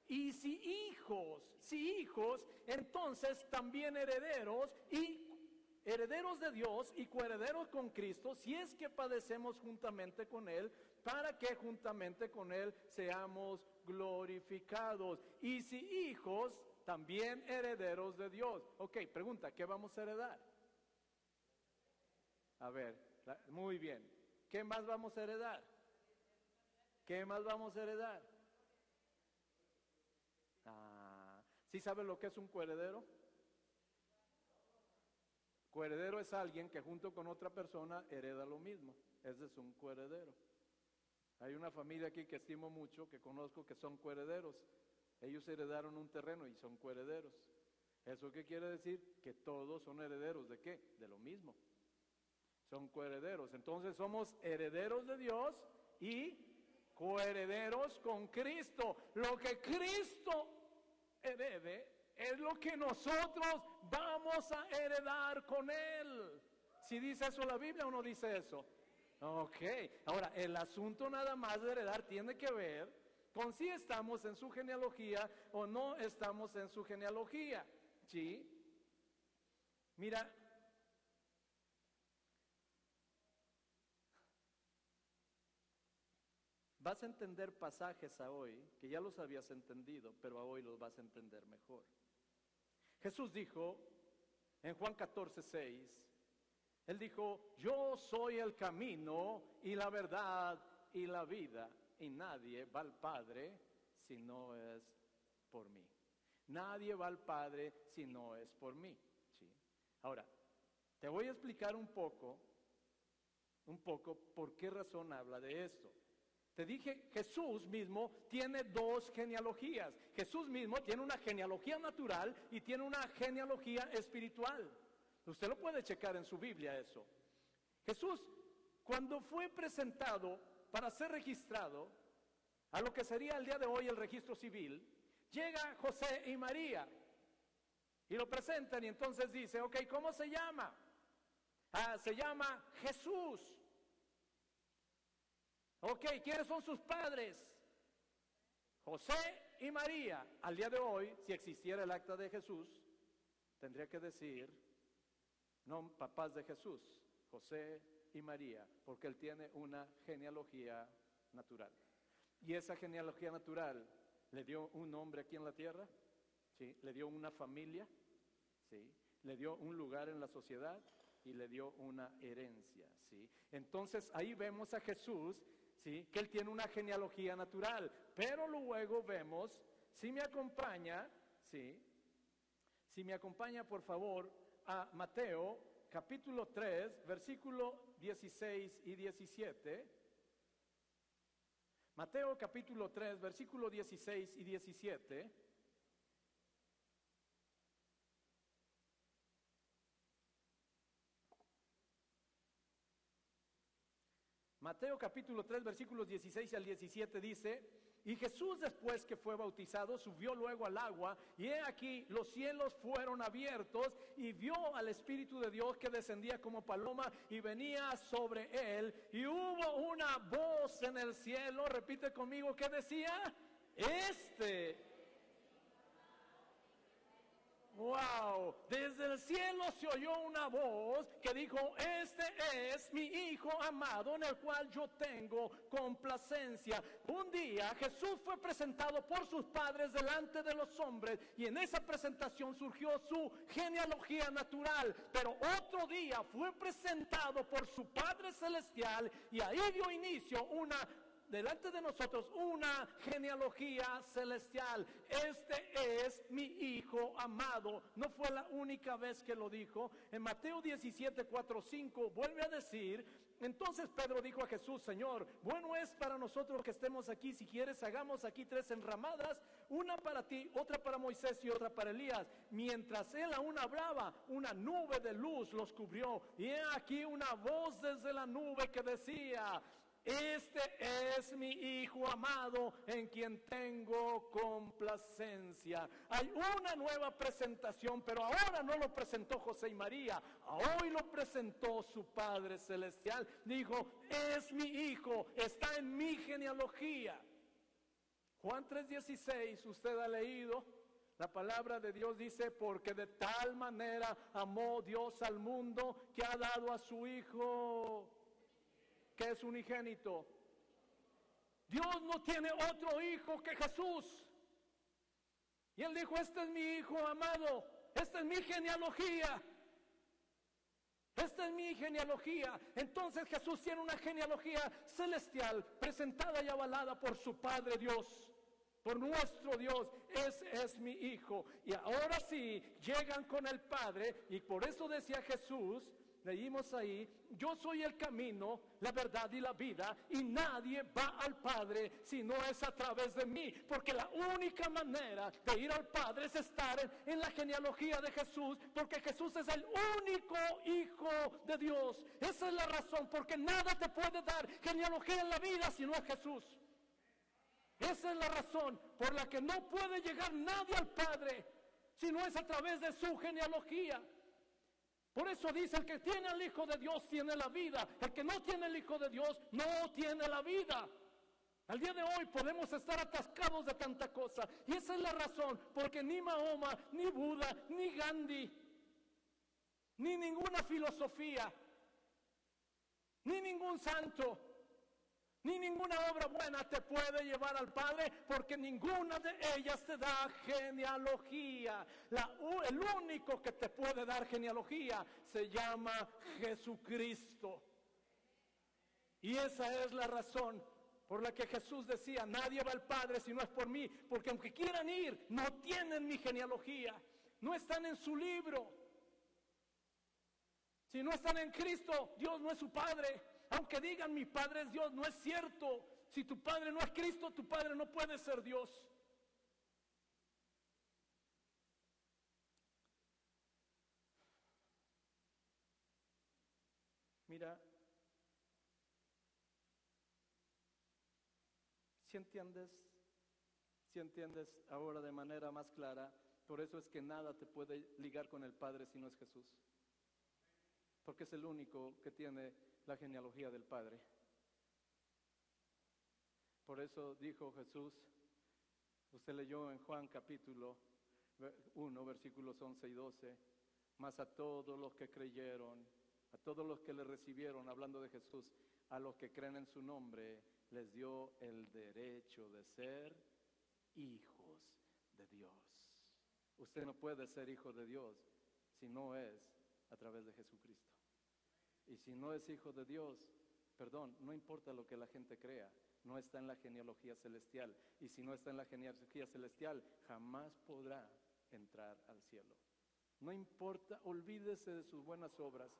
y si hijos, entonces también herederos y herederos de Dios y coherederos con Cristo, si es que padecemos juntamente con Él, para que juntamente con Él seamos glorificados. Y si hijos, también herederos de Dios. Ok, pregunta, ¿qué vamos a heredar? A ver, muy bien. ¿Qué más vamos a heredar? ¿Qué más vamos a heredar? Ah, ¿sí sabe lo que es un coheredero? Coheredero es alguien que junto con otra persona hereda lo mismo. Ese es un coheredero. Hay una familia aquí que estimo mucho, que conozco, que son coherederos. Ellos heredaron un terreno y son coherederos. ¿Eso qué quiere decir? Que todos son herederos. ¿De qué? De lo mismo. Son coherederos. Entonces somos herederos de Dios y coherederos con Cristo. Lo que Cristo herede es lo que nosotros vamos a heredar con Él. Si dice eso la Biblia o no dice eso. Ok, ahora el asunto nada más de heredar tiene que ver con si estamos en su genealogía o no estamos en su genealogía, ¿sí? Mira, vas a entender pasajes a hoy que ya los habías entendido, pero a hoy los vas a entender mejor. Jesús dijo en Juan 14:6, Él dijo, yo soy el camino y la verdad y la vida, y nadie va al Padre si no es por mí. Nadie va al Padre si no es por mí. ¿Sí? Ahora, te voy a explicar un poco por qué razón habla de esto. Te dije, Jesús mismo tiene dos genealogías. Jesús mismo tiene una genealogía natural y tiene una genealogía espiritual. Usted lo puede checar en su Biblia eso. Jesús, cuando fue presentado para ser registrado, a lo que sería el día de hoy el registro civil, llega José y María y lo presentan y entonces dice, ok, ¿cómo se llama? Ah, se llama Jesús. Ok, ¿quiénes son sus padres? José y María. Al día de hoy, si existiera el acta de Jesús, tendría que decir... No, papás de Jesús, José y María, porque él tiene una genealogía natural. Y esa genealogía natural le dio un nombre aquí en la tierra, ¿sí? Le dio una familia, ¿sí? Le dio un lugar en la sociedad y le dio una herencia, ¿sí? Entonces ahí vemos a Jesús, ¿sí? Que él tiene una genealogía natural, pero luego vemos, si me acompaña, ¿sí? Si me acompaña, por favor, a Mateo, capítulo 3, versículo 16 y 17. Mateo, capítulo 3, versículo 16 y 17. Mateo, capítulo 3, versículos 16 al 17 dice... Y Jesús, después que fue bautizado, subió luego al agua, y he aquí, los cielos fueron abiertos, y vio al Espíritu de Dios que descendía como paloma, y venía sobre él, y hubo una voz en el cielo, repite conmigo, ¿qué decía? Este... Wow, desde el cielo se oyó una voz que dijo, este es mi hijo amado en el cual yo tengo complacencia. Un día Jesús fue presentado por sus padres delante de los hombres y en esa presentación surgió su genealogía natural. Pero otro día fue presentado por su Padre Celestial y ahí dio inicio una delante de nosotros una genealogía celestial. Este es mi hijo amado. No fue la única vez que lo dijo. En Mateo 17, 4, 5 vuelve a decir, entonces Pedro dijo a Jesús, Señor, bueno es para nosotros que estemos aquí. Si quieres hagamos aquí 3 enramadas, una para ti, otra para Moisés y otra para Elías. Mientras él aún hablaba, una nube de luz los cubrió y he aquí una voz desde la nube que decía, este es mi hijo amado en quien tengo complacencia. Hay una nueva presentación, pero ahora no lo presentó José y María. Hoy lo presentó su Padre Celestial. Dijo, es mi hijo, está en mi genealogía. Juan 3:16, usted ha leído. La palabra de Dios dice, porque de tal manera amó Dios al mundo que ha dado a su hijo. Que es unigénito. Dios no tiene otro hijo que Jesús. Y él dijo, este es mi hijo amado, esta es mi genealogía. Esta es mi genealogía. Entonces Jesús tiene una genealogía celestial, presentada y avalada por su Padre Dios, por nuestro Dios. Ese es mi hijo. Y ahora sí, llegan con el Padre. Y por eso decía Jesús, leímos ahí, yo soy el camino, la verdad y la vida, y nadie va al Padre si no es a través de mí, porque la única manera de ir al Padre es estar en la genealogía de Jesús, porque Jesús es el único Hijo de Dios. Esa es la razón, porque nada te puede dar genealogía en la vida si no es Jesús. Esa es la razón por la que no puede llegar nadie al Padre si no es a través de su genealogía. Por eso dice, el que tiene al Hijo de Dios tiene la vida. El que no tiene el Hijo de Dios no tiene la vida. Al día de hoy podemos estar atascados de tanta cosa. Y esa es la razón, porque ni Mahoma, ni Buda, ni Gandhi, ni ninguna filosofía, ni ningún santo, ni ninguna obra buena te puede llevar al Padre, porque ninguna de ellas te da genealogía. El único que te puede dar genealogía se llama Jesucristo. Y esa es la razón por la que Jesús decía, nadie va al Padre si no es por mí, porque aunque quieran ir, no tienen mi genealogía, no están en su libro. Si no están en Cristo, Dios no es su Padre. Aunque digan mi Padre es Dios, no es cierto. Si tu Padre no es Cristo, tu Padre no puede ser Dios. Mira, si entiendes ahora de manera más clara, por eso es que nada te puede ligar con el Padre si no es Jesús, porque es el único que tiene la genealogía del Padre. Por eso dijo Jesús, usted leyó en Juan capítulo 1, versículos 11 y 12, mas a todos los que creyeron, a todos los que le recibieron, hablando de Jesús, a los que creen en su nombre, les dio el derecho de ser hijos de Dios. Usted no puede ser hijo de Dios si no es a través de Jesucristo. Y si no es hijo de Dios, no importa lo que la gente crea, no está en la genealogía celestial. Y si no está en la genealogía celestial, jamás podrá entrar al cielo. No importa, olvídese de sus buenas obras,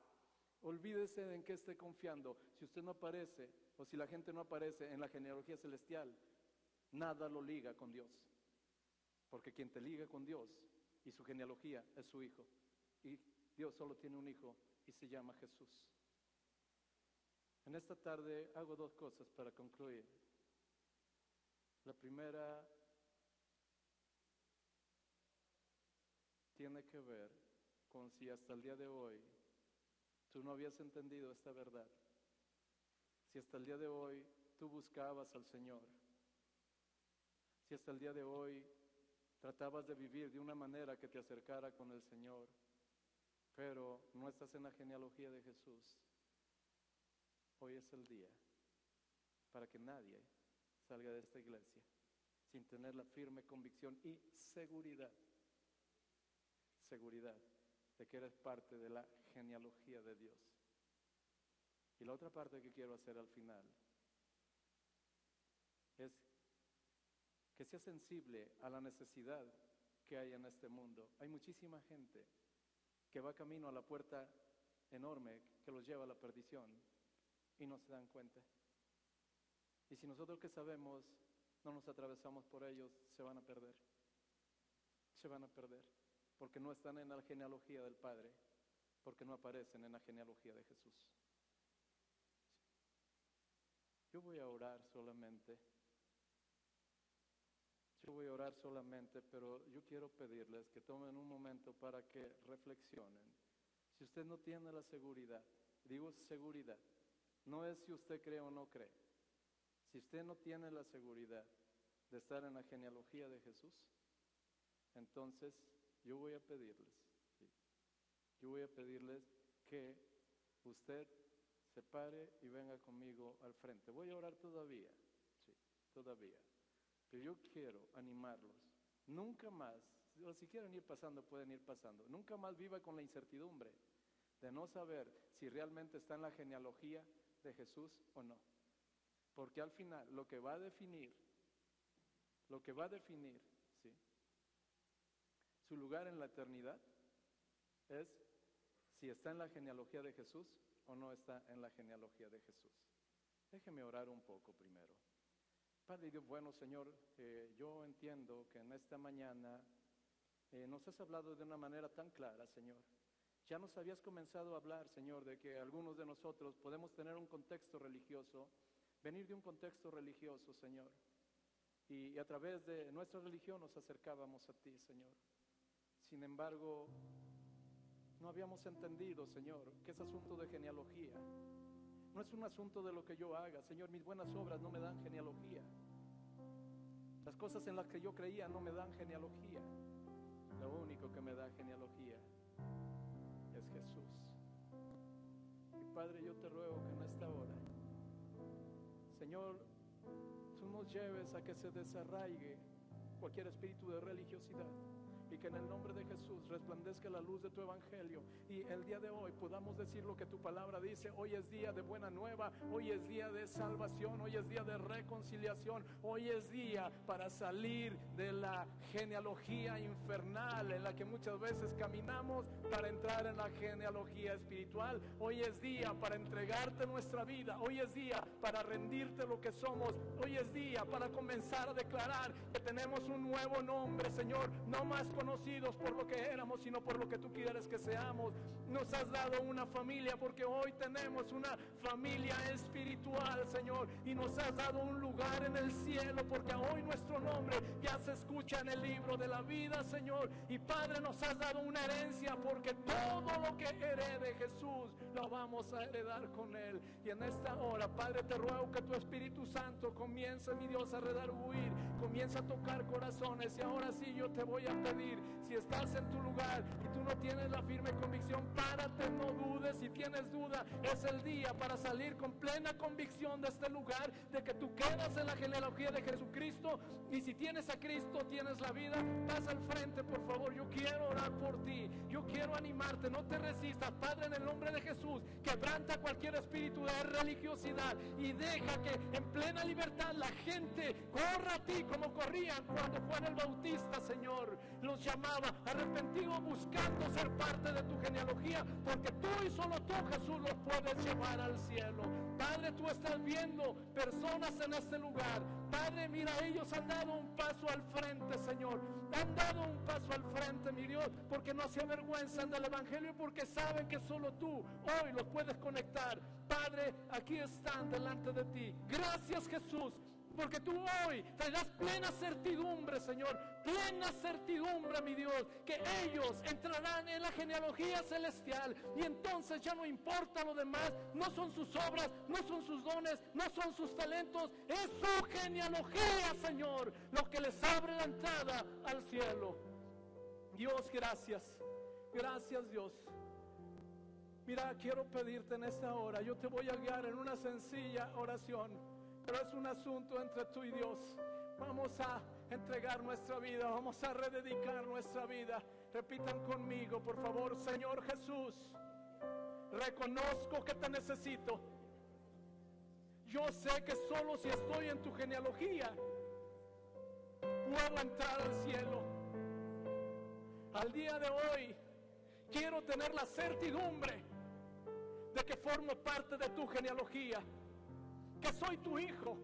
olvídese de en qué esté confiando. Si usted no aparece, o si la gente no aparece en la genealogía celestial, nada lo liga con Dios. Porque quien te liga con Dios y su genealogía es su Hijo. Y Dios solo tiene un Hijo y se llama Jesús. En esta tarde hago dos cosas para concluir. La primera tiene que ver con si hasta el día de hoy tú no habías entendido esta verdad. Si hasta el día de hoy tú buscabas al Señor. Si hasta el día de hoy tratabas de vivir de una manera que te acercara con el Señor, pero no estás en la genealogía de Jesús. Hoy es el día para que nadie salga de esta iglesia sin tener la firme convicción y seguridad de que eres parte de la genealogía de Dios. Y la otra parte que quiero hacer al final es que seas sensible a la necesidad que hay en este mundo. Hay muchísima gente que va camino a la puerta enorme que los lleva a la perdición y no se dan cuenta. Y si nosotros que sabemos no nos atravesamos por ellos, se van a perder, porque no están en la genealogía del Padre, porque no aparecen en la genealogía de Jesús. Yo voy a orar solamente, pero yo quiero pedirles que tomen un momento para que reflexionen. Si usted no tiene la seguridad, digo seguridad, no es si usted cree o no cree. Si usted no tiene la seguridad de estar en la genealogía de Jesús, entonces yo voy a pedirles que usted se pare y venga conmigo al frente. Voy a orar todavía. Pero yo quiero animarlos, nunca más, o si quieren ir pasando, pueden ir pasando, nunca más viva con la incertidumbre de no saber si realmente está en la genealogía de Jesús o no. Porque al final lo que va a definir, ¿sí?, su lugar en la eternidad es si está en la genealogía de Jesús o no está en la genealogía de Jesús. Déjeme orar un poco primero. Padre Dios, bueno Señor, yo entiendo que en esta mañana nos has hablado de una manera tan clara, Señor. Ya nos habías comenzado a hablar, Señor, de que algunos de nosotros podemos tener un contexto religioso, venir de un contexto religioso, Señor. Y a través de nuestra religión nos acercábamos a ti, Señor. Sin embargo, no habíamos entendido, Señor, que es asunto de genealogía. No es un asunto de lo que yo haga, Señor. Mis buenas obras no me dan genealogía. Las cosas en las que yo creía no me dan genealogía. Lo único que me da genealogía es Jesús. Y Padre, yo te ruego que en esta hora, Señor, tú nos lleves a que se desarraigue cualquier espíritu de religiosidad, y que en el nombre de Jesús resplandezca la luz de tu evangelio, y el día de hoy podamos decir lo que tu palabra dice. Hoy es día de buena nueva, hoy es día de salvación, hoy es día de reconciliación, hoy es día para salir de la genealogía infernal en la que muchas veces caminamos, para entrar en la genealogía espiritual. Hoy es día para entregarte nuestra vida, hoy es día para rendirte lo que somos, hoy es día para comenzar a declarar que tenemos un nuevo nombre, Señor, no más conocidos por lo que éramos, sino por lo que tú quieres que seamos. Nos has dado una familia, porque hoy tenemos una familia espiritual, Señor, y nos has dado un lugar en el cielo, porque hoy nuestro nombre ya se escucha en el libro de la vida, Señor. Y Padre, nos has dado una herencia, porque todo lo que herede Jesús lo vamos a heredar con Él. Y en esta hora, Padre, te ruego que tu Espíritu Santo comience, mi Dios, a redarguir, comienza a tocar corazones. Y ahora sí, yo te voy a pedir, si estás en tu lugar y tú no tienes la firme convicción, párate, no dudes. Si tienes duda, es el día para salir con plena convicción de este lugar, de que tú quedas en la genealogía de Jesucristo, y si tienes a Cristo, tienes la vida. Pasa al frente, por favor. Yo quiero orar por ti, yo quiero animarte, no te resistas. Padre, en el nombre de Jesús, quebranta cualquier espíritu de religiosidad y deja que en plena libertad la gente corra a ti, como corrían cuando Juan el Bautista, Señor, los llamaba arrepentidos, buscando ser parte de tu genealogía, porque tú y solo tú, Jesús, los puedes llevar al cielo. Padre, tú estás viendo personas en este lugar. Padre, mira, ellos han dado un paso al frente, Señor, han dado un paso al frente, mi Dios, porque no se avergüenzan del evangelio, porque saben que solo tú hoy los puedes conectar. Padre, aquí están delante de ti. Gracias, Jesús, porque tú hoy traerás plena certidumbre, Señor, plena certidumbre, mi Dios, que ellos entrarán en la genealogía celestial, y entonces ya no importa lo demás. No son sus obras, no son sus dones, no son sus talentos, es su genealogía, Señor, lo que les abre la entrada al cielo. Dios, gracias, gracias, Dios. Mira, quiero pedirte en esta hora, yo te voy a guiar en una sencilla oración, pero es un asunto entre tú y Dios. Vamos a entregar nuestra vida, vamos a rededicar nuestra vida. Repitan conmigo, por favor: Señor Jesús, reconozco que te necesito. Yo sé que solo si estoy en tu genealogía puedo entrar al cielo. Al día de hoy quiero tener la certidumbre de que formo parte de tu genealogía, que soy tu hijo,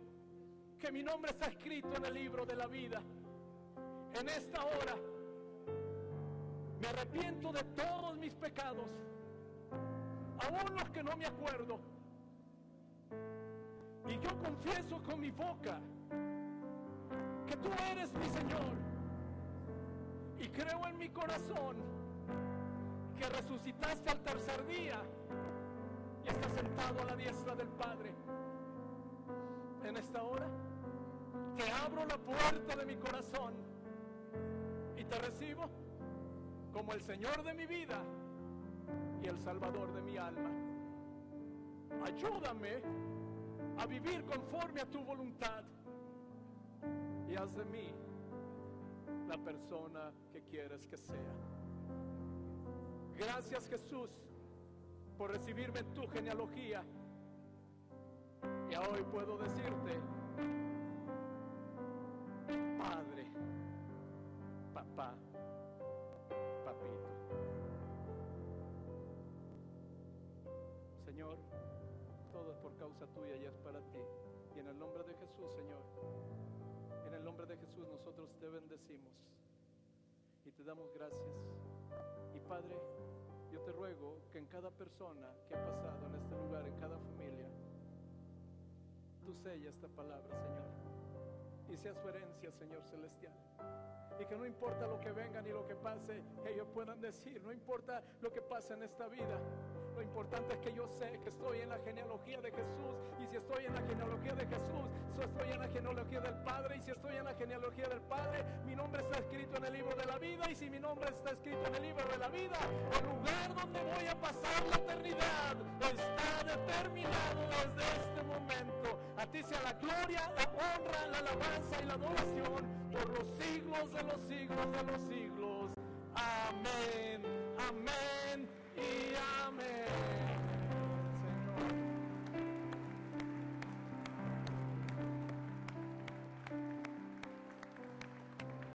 que mi nombre está escrito en el libro de la vida. En esta hora me arrepiento de todos mis pecados, aún los que no me acuerdo, y yo confieso con mi boca que tú eres mi Señor, y creo en mi corazón que resucitaste al tercer día y estás sentado a la diestra del Padre. En esta hora te abro la puerta de mi corazón y te recibo como el Señor de mi vida y el Salvador de mi alma. Ayúdame a vivir conforme a tu voluntad y haz de mí la persona que quieres que sea. Gracias, Jesús, por recibirme en tu genealogía. Y hoy puedo decirte, Padre, Papá, Papito. Señor, todo es por causa tuya y es para ti. Y en el nombre de Jesús, Señor, en el nombre de Jesús nosotros te bendecimos y te damos gracias. Y Padre, yo te ruego que en cada persona que ha pasado en este lugar, en cada familia, tú sella esta palabra, Señor, y sea su herencia, Señor celestial. Y que no importa lo que venga ni lo que pase, ellos puedan decir, no importa lo que pase en esta vida, lo importante es que yo sé que estoy en la genealogía de Jesús. Y si estoy en la genealogía de Jesús, estoy en la genealogía del Padre. Y si estoy en la genealogía del Padre, mi nombre está escrito en el libro de la vida. Y si mi nombre está escrito en el libro de la vida, el lugar donde voy a pasar la eternidad está determinado desde este momento. A ti sea la gloria, la honra, la alabanza y la adoración por los siglos de los siglos de los siglos. Amén, amén y amén.